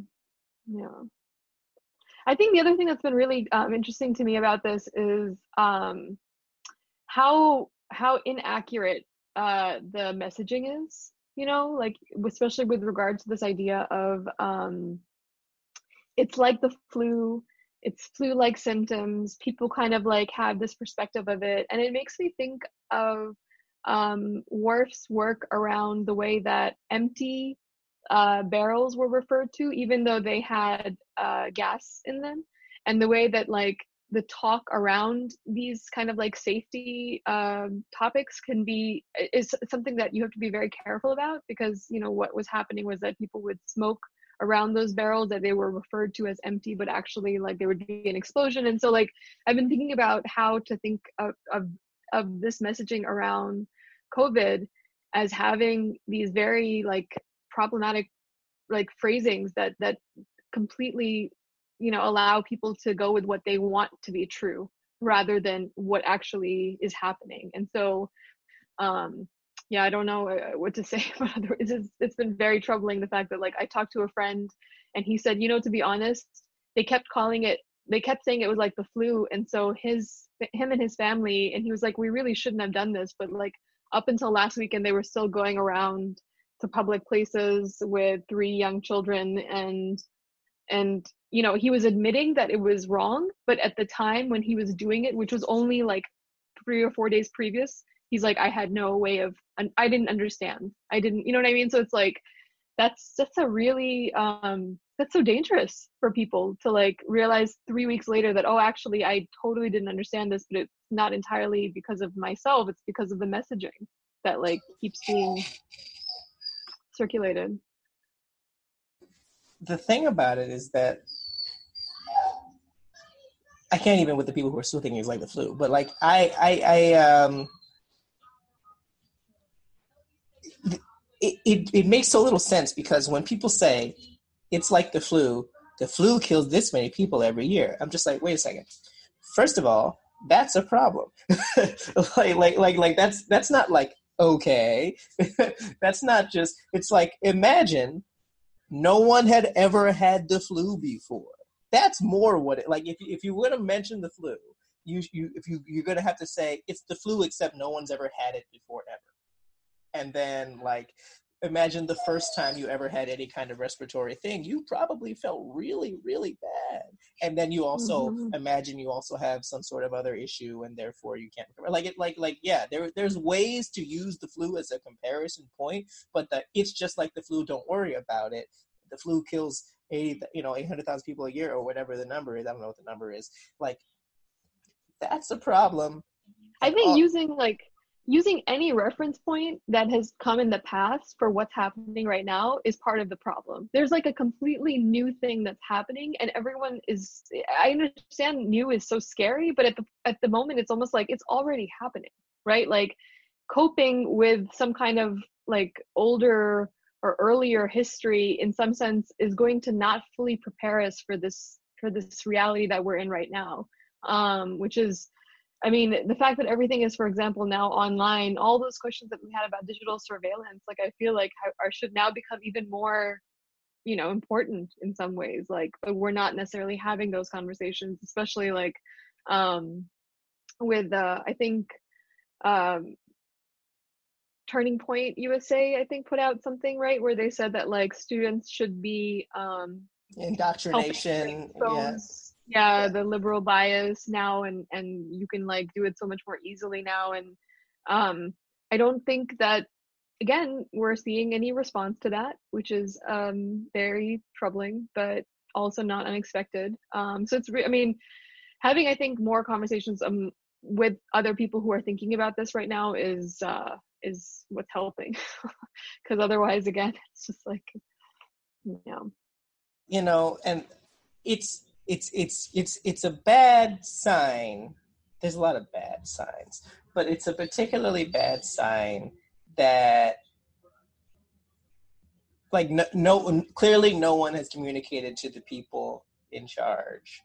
Yeah. I think the other thing that's been really um, interesting to me about this is um, how how inaccurate uh, the messaging is, you know, like especially with regard to this idea of um, it's like the flu, it's flu-like symptoms, people kind of like have this perspective of it. And it makes me think of um, Worf's work around the way that empty Uh, barrels were referred to, even though they had uh, gas in them, and the way that like the talk around these kind of like safety um, topics can be is something that you have to be very careful about, because you know what was happening was that people would smoke around those barrels that they were referred to as empty, but actually like there would be an explosion. And so like I've been thinking about how to think of of, of this messaging around COVID as having these very like problematic like phrasings that that completely, you know, allow people to go with what they want to be true rather than what actually is happening. And so um yeah I don't know what to say about other, it's, just, it's been very troubling, the fact that like I talked to a friend and he said, you know, to be honest, they kept calling it they kept saying it was like the flu, and so his him and his family, and he was like, we really shouldn't have done this, but like up until last weekend they were still going around to public places with three young children, and and you know, he was admitting that it was wrong, but at the time when he was doing it, which was only like three or four days previous, he's like, I had no way of I didn't understand I didn't you know what I mean? So it's like that's that's a really um that's so dangerous for people to like realize three weeks later that, oh, actually, I totally didn't understand this, but it's not entirely because of myself. It's because of the messaging that like keeps being circulated. The thing about it is that I can't even with the people who are still thinking it's like the flu, but like I, I, I um, it, it, it makes so little sense because when people say it's like the flu, the flu kills this many people every year. I'm just like, wait a second. First of all, that's a problem. like, like, like, like that's, that's not like, okay. That's not just, it's like, imagine no one had ever had the flu before. That's more what it, like, if, if you would have mentioned the flu, you, you, if you, you're going to have to say it's the flu, except no one's ever had it before ever. And then like, imagine the first time you ever had any kind of respiratory thing, you probably felt really, really bad. And then you also mm-hmm. imagine you also have some sort of other issue and therefore you can't recover. Like it, like, like, yeah, there, there's ways to use the flu as a comparison point, but the, it's just like the flu, don't worry about it. The flu kills eighty, you know, eight hundred thousand people a year or whatever the number is. I don't know what the number is. Like, that's a problem. I think all- using like, using any reference point that has come in the past for what's happening right now is part of the problem. There's like a completely new thing that's happening and everyone is, I understand new is so scary, but at the at the moment it's almost like it's already happening, right? Like coping with some kind of like older or earlier history in some sense is going to not fully prepare us for this, for this reality that we're in right now, um, which is, I mean, the fact that everything is, for example, now online, all those questions that we had about digital surveillance, like I feel like are, should now become even more, you know, important in some ways. Like, but we're not necessarily having those conversations, especially like um, with, uh, I think, um, Turning Point U S A, I think, put out something, right, where they said that like students should be um, indoctrination. Yes. Yeah, the liberal bias now, and, and you can like do it so much more easily now. And um, I don't think that, again, we're seeing any response to that, which is um, very troubling, but also not unexpected. Um, so it's, re- I mean, having, I think, more conversations um, with other people who are thinking about this right now is, uh, is what's helping. Because otherwise, again, it's just like, you know. You know, and it's, It's it's it's it's a bad sign. There's a lot of bad signs, but it's a particularly bad sign that like no, no clearly no one has communicated to the people in charge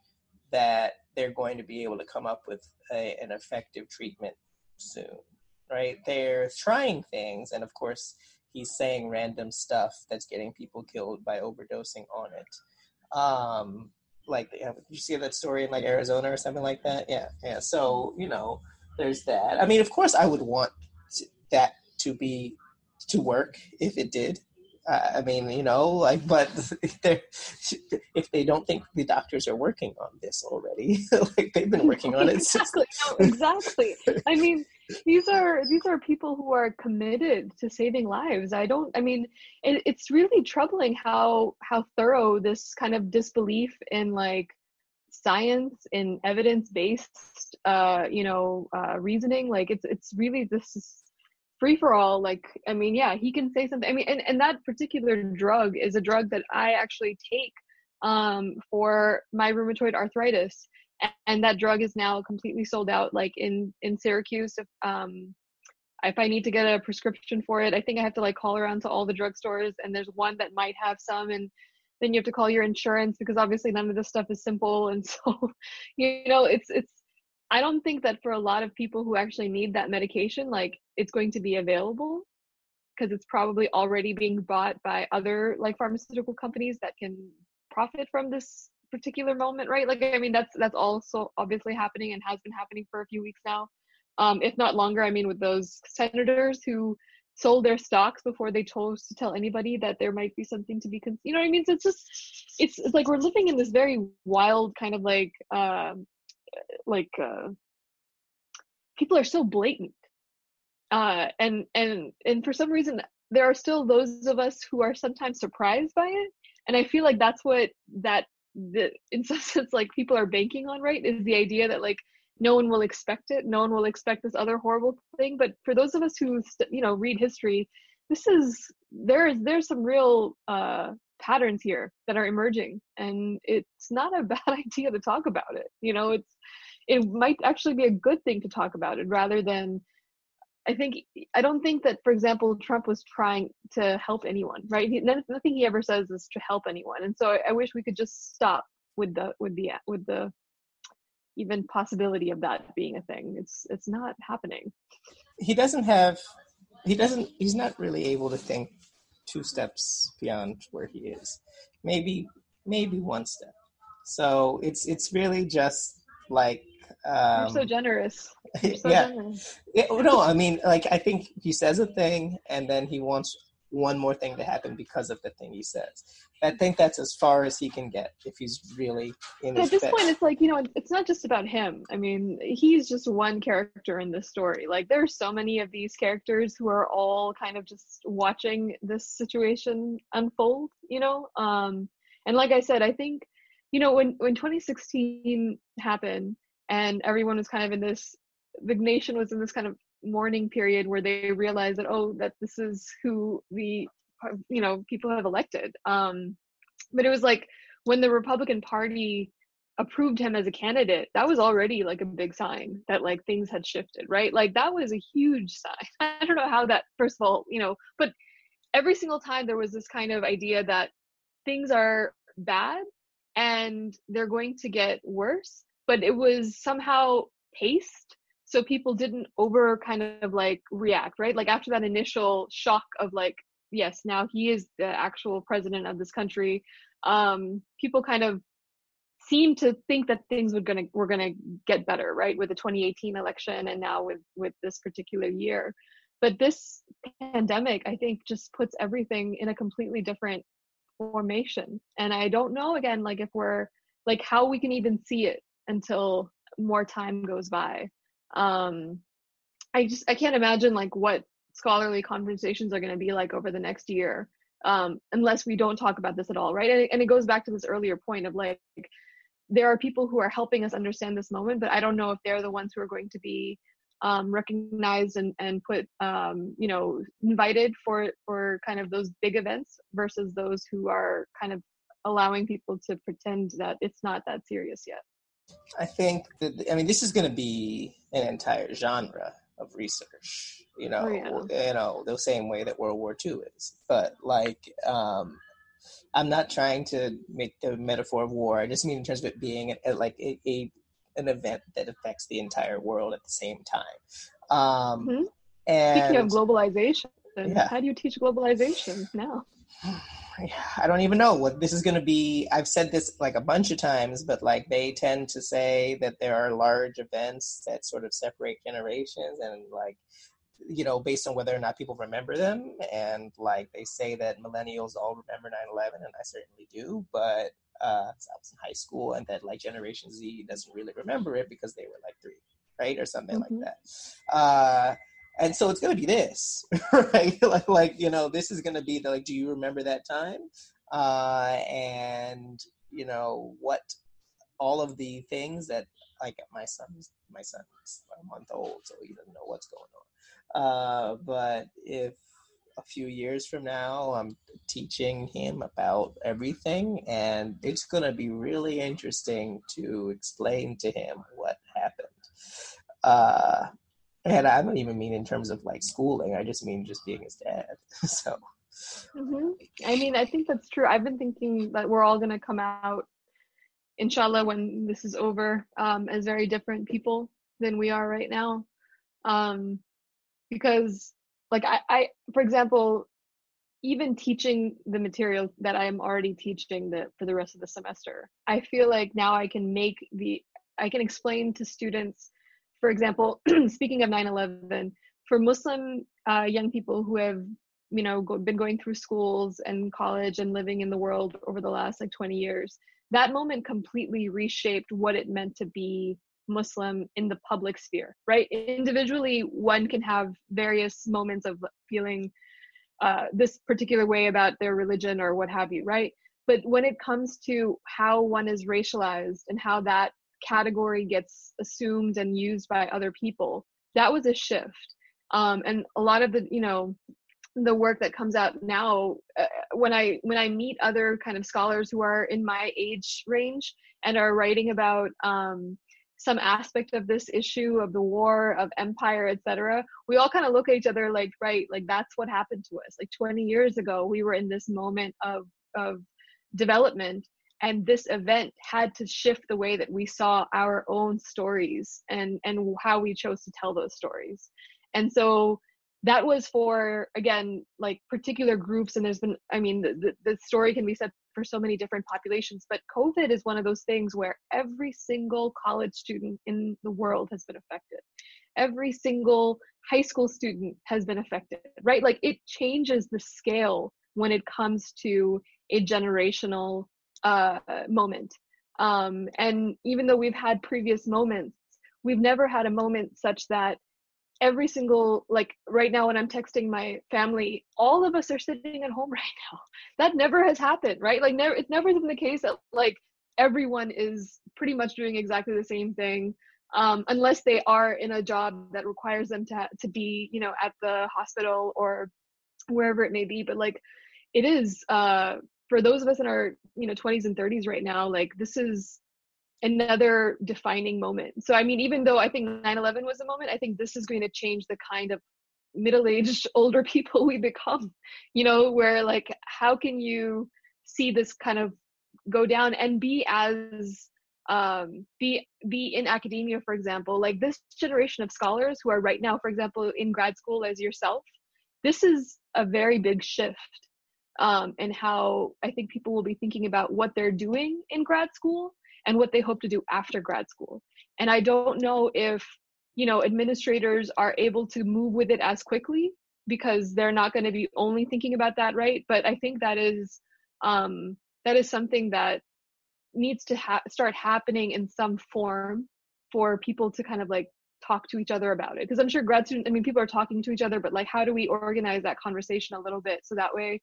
that they're going to be able to come up with a, an effective treatment soon, right? They're trying things, and of course he's saying random stuff that's getting people killed by overdosing on it. Um, Like, yeah, you see that story in like Arizona or something like that? Yeah, yeah. So, you know, there's that. I mean, of course I would want to, that to be, to work if it did. Uh, I mean, you know, like, but if, if they don't think the doctors are working on this already, like they've been working on it. Exactly, since... no, exactly. I mean, these are, these are people who are committed to saving lives. I don't, I mean, it, it's really troubling how, how thorough this kind of disbelief in like science and evidence-based, uh, you know, uh, reasoning, like it's, it's really, this is free for all. Like, I mean, yeah, he can say something. I mean, and, and that particular drug is a drug that I actually take um, for my rheumatoid arthritis. And that drug is now completely sold out, like in, in Syracuse. If, um, if I need to get a prescription for it, I think I have to like call around to all the drugstores, and there's one that might have some, and then you have to call your insurance because obviously none of this stuff is simple. And so, you know, it's, it's, I don't think that for a lot of people who actually need that medication, like it's going to be available because it's probably already being bought by other like pharmaceutical companies that can profit from this particular moment, right? Like, I mean, that's that's also obviously happening and has been happening for a few weeks now, um, if not longer. I mean, with those senators who sold their stocks before they chose to tell anybody that there might be something to be, con- you know what I mean? So it's just, it's, it's like we're living in this very wild kind of like, uh, like uh, people are still blatant. Uh, and and and for some reason, there are still those of us who are sometimes surprised by it. And I feel like that's what that, the, in some sense, like people are banking on, right, is the idea that like, no one will expect it. No one will expect this other horrible thing. But for those of us who, you know, read history, this is, there's, there's some real uh, patterns here that are emerging, and it's not a bad idea to talk about it. You know, it's, it might actually be a good thing to talk about it rather than, I think, I don't think that, for example, Trump was trying to help anyone, right? He, nothing he ever says is to help anyone. And so I, I wish we could just stop with the, with the, with the, even possibility of that being a thing. It's it's not happening. He doesn't have, he doesn't, he's not really able to think two steps beyond where he is. Maybe, maybe one step. So it's it's really just like... Um, You're so generous. You're so yeah. generous. Yeah, no, I mean, like, I think he says a thing and then he wants one more thing to happen because of the thing he says. I think that's as far as he can get if he's really in his. At this point, it's like, you know, it's not just about him. I mean, he's just one character in this story. Like, there are so many of these characters who are all kind of just watching this situation unfold, you know? Um, and like I said, I think, you know, when, when twenty sixteen happened and everyone was kind of in this, the nation was in this kind of mourning period where they realized that, oh, that this is who the, you know, people have elected. Um, but it was like when the Republican Party approved him as a candidate, that was already like a big sign that like things had shifted, right? Like that was a huge sign. I don't know how that, first of all, you know, but every single time there was this kind of idea that things are bad and they're going to get worse, but it was somehow paced. So people didn't over kind of like react, right? Like after that initial shock of like, yes, now he is the actual president of this country. Um, people kind of seemed to think that things were gonna were gonna get better, right, with the twenty eighteen election and now with with this particular year. But this pandemic, I think, just puts everything in a completely different formation. And I don't know, again, like if we're like how we can even see it until more time goes by. Um, I just I can't imagine like what scholarly conversations are going to be like over the next year, um, unless we don't talk about this at all, right? And, and it goes back to this earlier point of like, there are people who are helping us understand this moment, but I don't know if they're the ones who are going to be um, recognized and, and put, um, you know, invited for, for kind of those big events versus those who are kind of allowing people to pretend that it's not that serious yet. I think that, I mean, this is going to be an entire genre of research, you know, oh, yeah. you know, the same way that World War Two is. But like, um, I'm not trying to make the metaphor of war. I just mean in terms of it being a, like a, a an event that affects the entire world at the same time. Um, mm-hmm. And speaking of globalization, yeah. How do you teach globalization now? I don't even know what this is going to be. I've said this like a bunch of times, but like they tend to say that there are large events that sort of separate generations and like, you know, based on whether or not people remember them. And like they say that millennials all remember nine eleven, and I certainly do, but uh, I was in high school, and that like Generation Z doesn't really remember it because they were like three, right? Or something mm-hmm. like that. Uh, And so it's going to be this, right? like, like, you know, this is going to be the, like, do you remember that time? Uh, and, you know, what all of the things that, like, my son's, my son's a month old, so he doesn't know what's going on. Uh, but if a few years from now, I'm teaching him about everything, and it's going to be really interesting to explain to him what happened. Uh And I don't even mean in terms of like schooling. I just mean just being his dad. So, mm-hmm. I mean, I think that's true. I've been thinking that we're all going to come out, inshallah, when this is over, um, as very different people than we are right now. Um, because, like, I, I, for example, even teaching the material that I'm already teaching the, for the rest of the semester, I feel like now I can make the, I can explain to students. For example, speaking of nine eleven, for Muslim uh, young people who have, you know, go, been going through schools and college and living in the world over the last like twenty years, that moment completely reshaped what it meant to be Muslim in the public sphere, right? Individually, one can have various moments of feeling uh, this particular way about their religion or what have you, right? But when it comes to how one is racialized and how that category gets assumed and used by other people, that was a shift. Um, and a lot of the, you know, the work that comes out now, uh, when I when I meet other kind of scholars who are in my age range and are writing about um, some aspect of this issue of the war, of empire, et cetera, we all kind of look at each other like, right, like that's what happened to us. Like twenty years ago, we were in this moment of of development, and this event had to shift the way that we saw our own stories and and how we chose to tell those stories. And so that was for, again, like particular groups. And there's been, I mean, the, the story can be said for so many different populations, but COVID is one of those things where every single college student in the world has been affected. Every single high school student has been affected, right? Like it changes the scale when it comes to a generational uh, moment. Um, and even though we've had previous moments, we've never had a moment such that every single, like right now when I'm texting my family, all of us are sitting at home right now. That never has happened, right? Like never, it's never been the case that like everyone is pretty much doing exactly the same thing, um, unless they are in a job that requires them to to be, you know, at the hospital or wherever it may be. But like it is, uh, for those of us in our, you know, twenties and thirties right now, like this is another defining moment. So, I mean, even though I think nine eleven was a moment, I think this is going to change the kind of middle-aged, older people we become, you know, where like, how can you see this kind of go down and be as, um, be, be in academia, for example, like this generation of scholars who are right now, for example, in grad school as yourself, this is a very big shift. Um, and how I think people will be thinking about what they're doing in grad school and what they hope to do after grad school. And I don't know if, you know, administrators are able to move with it as quickly because they're not going to be only thinking about that, right? But I think that is, um, that is something that needs to ha- start happening in some form for people to kind of like talk to each other about it. Because I'm sure grad students, I mean, people are talking to each other, but like, how do we organize that conversation a little bit so that way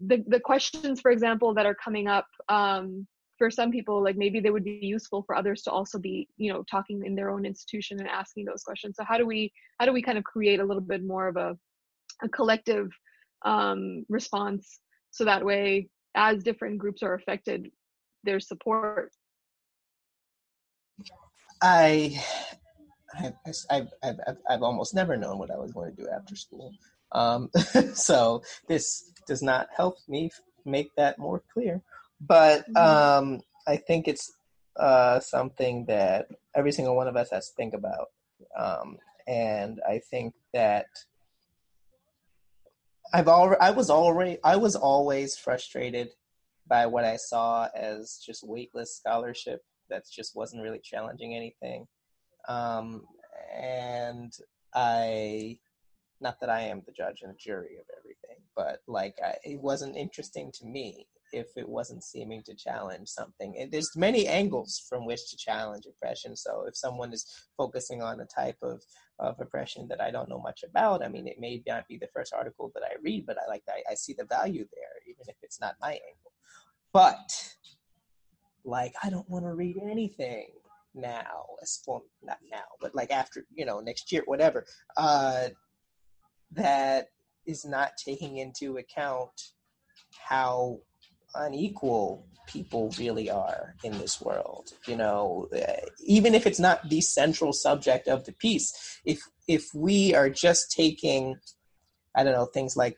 the, the questions, for example, that are coming up um, for some people, like maybe they would be useful for others to also be, you know, talking in their own institution and asking those questions. So how do we, how do we kind of create a little bit more of a, a collective um, response so that way, as different groups are affected, there's support. I, I, I've, I've, I've almost never known what I was going to do after school. Um, so this does not help me make that more clear, but um, I think it's uh, something that every single one of us has to think about. Um, and I think that I've already, I was already, I was always frustrated by what I saw as just weightless scholarship that just wasn't really challenging anything. Um, and I, not that I am the judge and jury of everything, but like I, it wasn't interesting to me if it wasn't seeming to challenge something. And there's many angles from which to challenge oppression. So if someone is focusing on a type of, of oppression that I don't know much about, I mean, it may not be the first article that I read, but I like I, I see the value there, even if it's not my angle. But like, I don't want to read anything now, well, not now, but like after, you know, next year, whatever. Uh, that is not taking into account how unequal people really are in this world. You know, even if it's not the central subject of the piece, if if we are just taking, I don't know, things like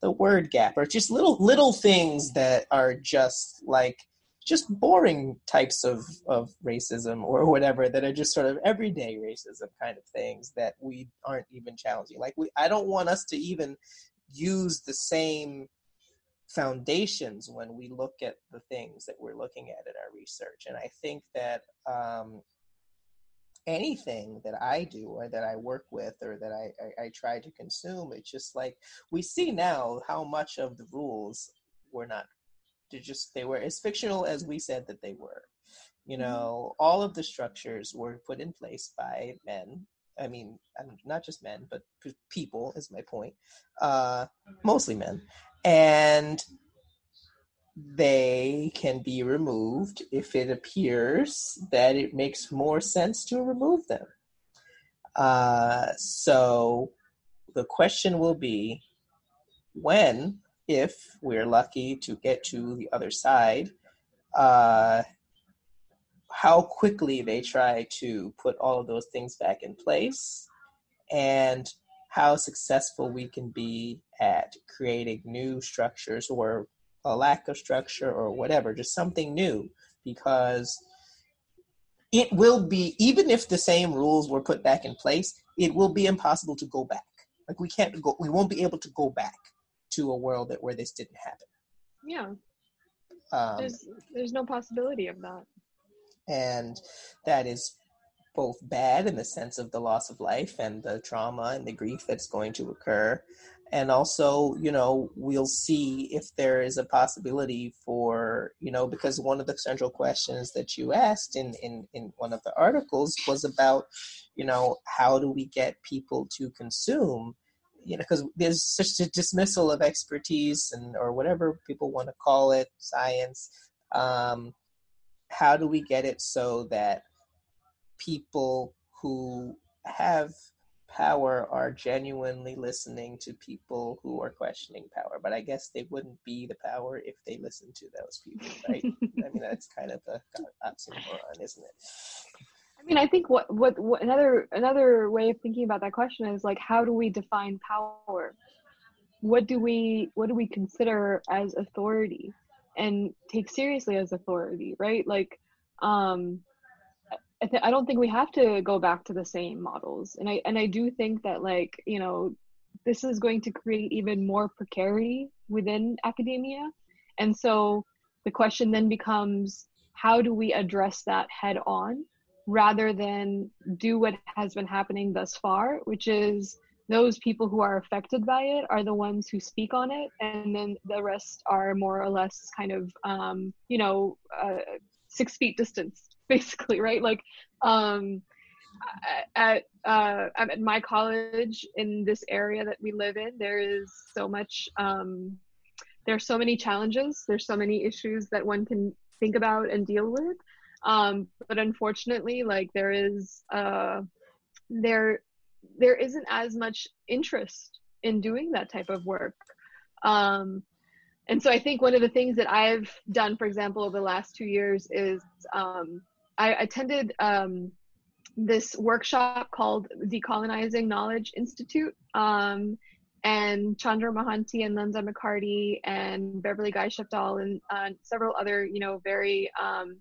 the word gap or just little little things that are just like just boring types of, of racism or whatever that are just sort of everyday racism kind of things that we aren't even challenging. Like we, I don't want us to even use the same foundations when we look at the things that we're looking at in our research. And I think that um, anything that I do or that I work with or that I, I, I try to consume, it's just like, we see now how much of the rules were not to just, they were as fictional as we said that they were. You know, mm-hmm. all of the structures were put in place by men. I mean, not just men, but people is my point. Uh, mostly men. And they can be removed if it appears that it makes more sense to remove them. Uh, so the question will be when, if we're lucky to get to the other side, uh, how quickly they try to put all of those things back in place, and how successful we can be at creating new structures or a lack of structure or whatever, just something new, because it will be, even if the same rules were put back in place, it will be impossible to go back. Like we can't go, we won't be able to go back to a world that where this didn't happen. Yeah. Um, there's, there's no possibility of that. And that is both bad in the sense of the loss of life and the trauma and the grief that's going to occur. And also, you know, we'll see if there is a possibility for, you know, because one of the central questions that you asked in, in, in one of the articles was about, you know, how do we get people to consume, you know, because there's such a dismissal of expertise and or whatever people want to call it, science. Um, how do we get it so that people who have power are genuinely listening to people who are questioning power? But I guess they wouldn't be the power if they listened to those people, right? I mean, that's kind of a oxymoron, isn't it? I mean, I think what, what what another another way of thinking about that question is like, how do we define power? What do we what do we consider as authority and take seriously as authority, right? Like, um, I, th- I don't think we have to go back to the same models. And I and I do think that, like, you know, this is going to create even more precarity within academia. And so the question then becomes, how do we address that head on rather than do what has been happening thus far, which is those people who are affected by it are the ones who speak on it. And then the rest are more or less kind of, um, you know, uh, six feet distance, basically, right? Like, um, at, uh, at my college in this area that we live in, there is so much, um, there's so many challenges. There's so many issues that one can think about and deal with. Um, but unfortunately, like there is, uh, there, there isn't as much interest in doing that type of work. Um, and so I think one of the things that I've done, for example, over the last two years is um, I attended um, this workshop called Decolonizing Knowledge Institute. Um, and Chandra Mahanti and Lanza McCarty and Beverly Guy and uh, several other, you know, very um,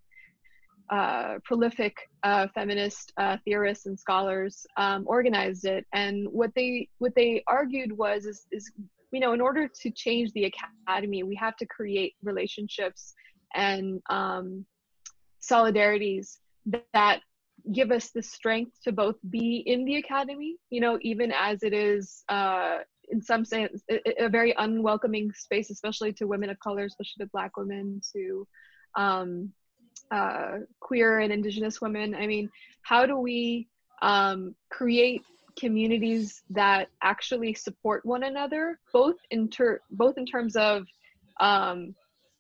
uh, prolific uh, feminist uh, theorists and scholars um, organized it. And what they what they argued was is, is you know, in order to change the academy, we have to create relationships and um, solidarities that, that give us the strength to both be in the academy, you know, even as it is, uh, in some sense, a, a very unwelcoming space, especially to women of color, especially to Black women, to um, uh, queer and Indigenous women. I mean, how do we um, create communities that actually support one another, both in ter- both in terms of um,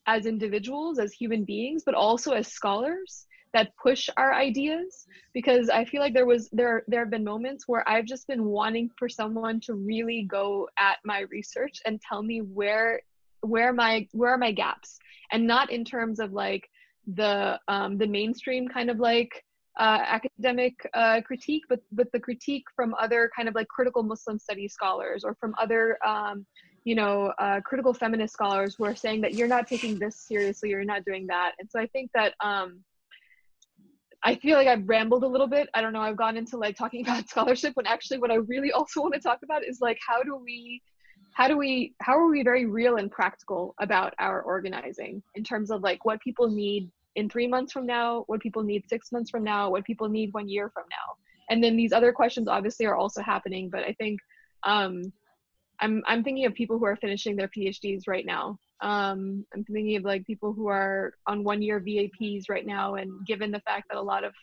as individuals, as human beings, but also as scholars that push our ideas? Because I feel like there was there there have been moments where I've just been wanting for someone to really go at my research and tell me where where my where are my gaps, and not in terms of like the um, the mainstream kind of like Uh, academic uh, critique, but but the critique from other kind of like critical Muslim studies scholars or from other, um, you know, uh, critical feminist scholars who are saying that you're not taking this seriously, you're not doing that. And so I think that, um, I feel like I've rambled a little bit. I don't know, I've gone into like talking about scholarship when actually what I really also want to talk about is like, how do we, how do we, how are we very real and practical about our organizing in terms of like what people need in three months from now, what people need six months from now, what people need one year from now. And then these other questions obviously are also happening, but I think um, I'm I'm thinking of people who are finishing their PhDs right now. Um, I'm thinking of like people who are on one-year V A Ps right now, and given the fact that a lot of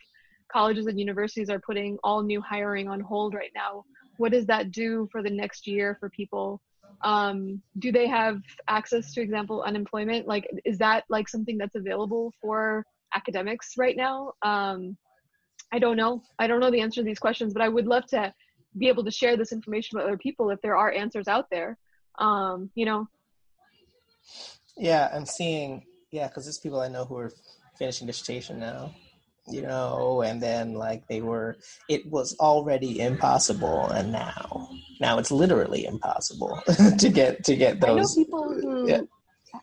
colleges and universities are putting all new hiring on hold right now, what does that do for the next year for people? Um, do they have access to, example, unemployment? Like, is that like something that's available for academics right now? Um, I don't know. I don't know the answer to these questions, but I would love to be able to share this information with other people if there are answers out there, um, you know? Yeah, I'm seeing, yeah, because there's people I know who are finishing dissertation now, you know, and then like they were, it was already impossible, and now, now it's literally impossible to get, to get those. I know people who yeah.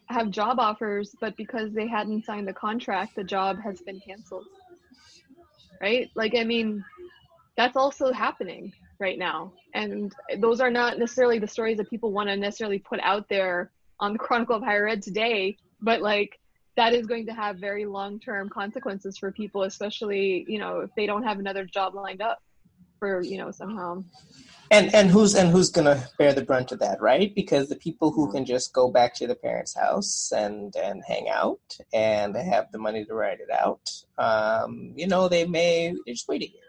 have job offers, but because they hadn't signed the contract, the job has been canceled, right? Like, I mean, that's also happening right now. And those are not necessarily the stories that people want to necessarily put out there on the Chronicle of Higher Ed today, but like that is going to have very long-term consequences for people, especially, you know, if they don't have another job lined up for, you know, somehow. And and who's and who's gonna bear the brunt of that, right? Because the people who can just go back to the parents' house and and hang out and they have the money to ride it out, um, you know, they may they're just waiting here.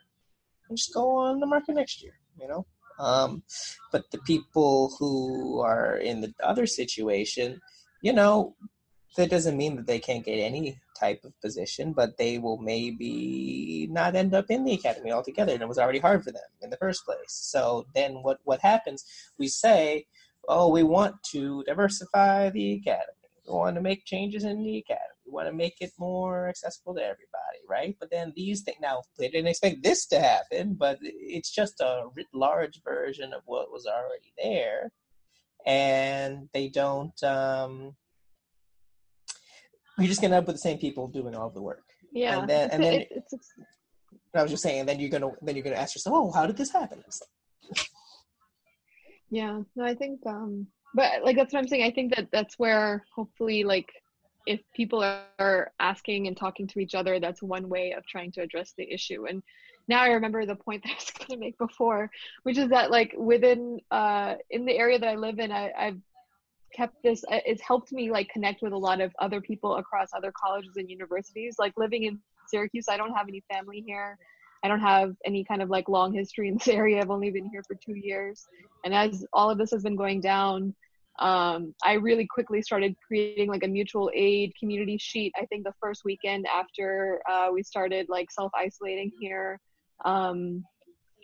Just go on the market next year, you know? Um, but the people who are in the other situation, you know, that doesn't mean that they can't get any type of position, but they will maybe not end up in the academy altogether. And it was already hard for them in the first place. So then what, what happens? We say, oh, we want to diversify the academy. We want to make changes in the academy. We want to make it more accessible to everybody, right? But then these things, now they didn't expect this to happen, but it's just a writ large version of what was already there. And they don't, um, you're just going to end up with the same people doing all the work. Yeah. And then, and then it, it's, it's, I was just saying, then you're going to, then you're going to ask yourself, oh, how did this happen? Yeah, no, I think, um, but like, that's what I'm saying. I think that that's where hopefully, like, if people are asking and talking to each other, that's one way of trying to address the issue. And now I remember the point that I was going to make before, which is that like within, uh, in the area that I live in, I, I've kept this, it's helped me like connect with a lot of other people across other colleges and universities. Like living in Syracuse, I don't have any family here. I don't have any kind of like long history in this area. I've only been here for two years. And as all of this has been going down, Um, I really quickly started creating like a mutual aid community sheet. I think the first weekend after uh, we started like self-isolating here, um,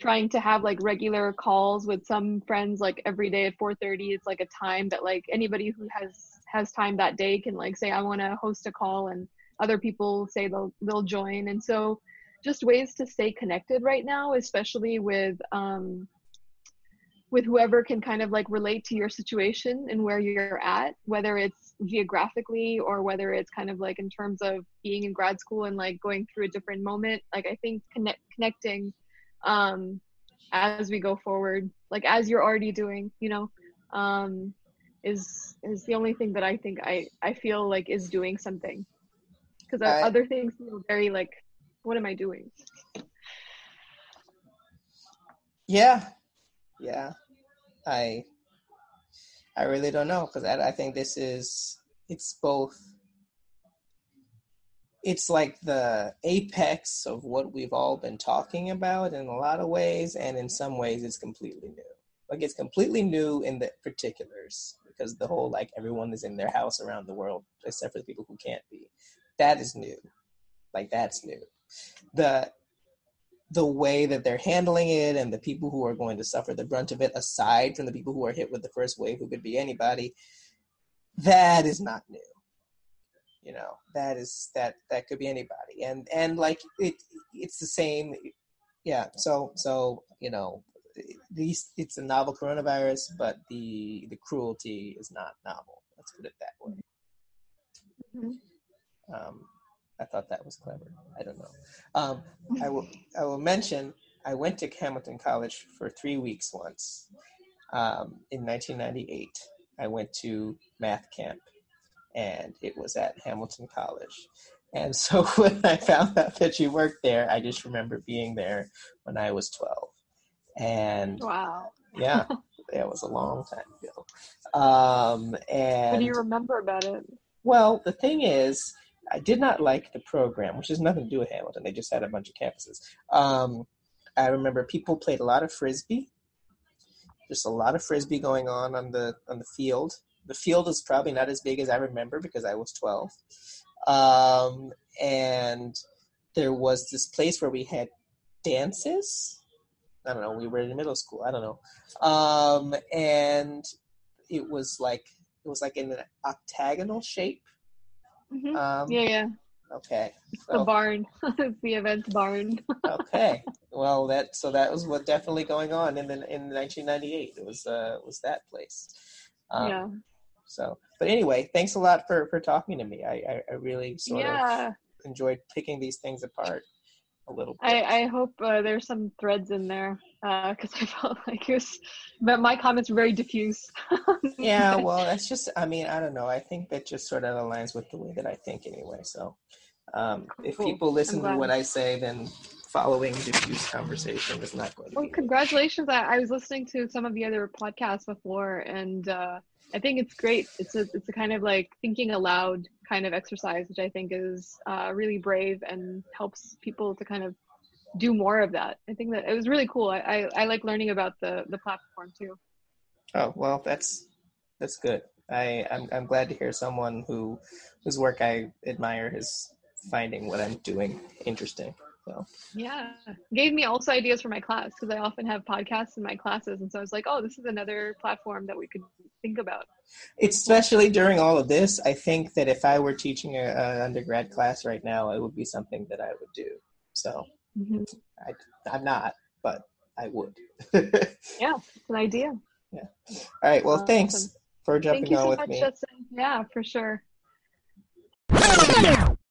trying to have like regular calls with some friends like every day at four thirty. It's like a time that like anybody who has has time that day can like say, I want to host a call, and other people say they'll they'll join. And so just ways to stay connected right now, especially with um, with whoever can kind of like relate to your situation and where you're at, whether it's geographically or whether it's kind of like in terms of being in grad school and like going through a different moment. Like I think connect, connecting um, as we go forward, like as you're already doing, you know, um, is is the only thing that I think I, I feel like is doing something. Because other things feel very like, what am I doing? Yeah. Yeah. I I really don't know, because I, I think this is, it's both, it's like the apex of what we've all been talking about in a lot of ways, and in some ways it's completely new. Like it's completely new in the particulars, because the whole like everyone is in their house around the world except for the people who can't be. That is new. Like that's new. The the way that they're handling it and the people who are going to suffer the brunt of it, aside from the people who are hit with the first wave, who could be anybody, that is not new. You know, that is, that, that could be anybody. And, and like, it, it's the same. Yeah. So, so, you know, these, it's a novel coronavirus, but the, the cruelty is not novel. Let's put it that way. Mm-hmm. Um, I thought that was clever. I don't know. Um, I will I will mention, I went to Hamilton College for three weeks once. Um, in nineteen ninety-eight, I went to math camp, and it was at Hamilton College. And so when I found out that you worked there, I just remember being there when I was twelve. And wow. Yeah, that was a long time ago. Um, and what do you remember about it? Well, the thing is, I did not like the program, which has nothing to do with Hamilton. They just had a bunch of campuses. Um, I remember people played a lot of Frisbee, There's a lot of frisbee going on on the on the field. The field is probably not as big as I remember because I was twelve. Um, and there was this place where we had dances. I don't know. We were in middle school. I don't know. Um, and it was like it was like in an octagonal shape. Mm-hmm. Um, yeah, yeah. Okay. It's so, the barn. It's the event barn. Okay. Well, that so that was what definitely going on in the, in nineteen ninety-eight. It was uh was that place. Um, yeah. So, but anyway, thanks a lot for, for talking to me. I, I, I really sort yeah. of enjoyed picking these things apart a little bit. I, I hope uh, there's some threads in there because uh, I felt like it was, but my comments were very diffuse. Yeah, well, that's just, I mean, I don't know. I think that just sort of aligns with the way that I think anyway. So um, cool. If people listen to what I say, then following diffuse conversation is not going to well, be. Well, congratulations. I, I was listening to some of the other podcasts before and uh, I think it's great. It's a, it's a kind of like thinking aloud kind of exercise, which I think is uh, really brave and helps people to kind of do more of that. I think that it was really cool. I, I, I like learning about the, the platform too. Oh, well, that's, that's good. I, I'm, I'm glad to hear someone who, whose work I admire is finding what I'm doing interesting. So. Yeah, gave me also ideas for my class because I often have podcasts in my classes, and so I was like, oh, this is another platform that we could think about. Especially during all of this, I think that if I were teaching an undergrad class right now, it would be something that I would do. So mm-hmm. I, I'm not, but I would. Yeah, it's an idea. Yeah. All right. Well, um, thanks awesome. for jumping Thank you on so with much, me. Justin. Yeah, for sure.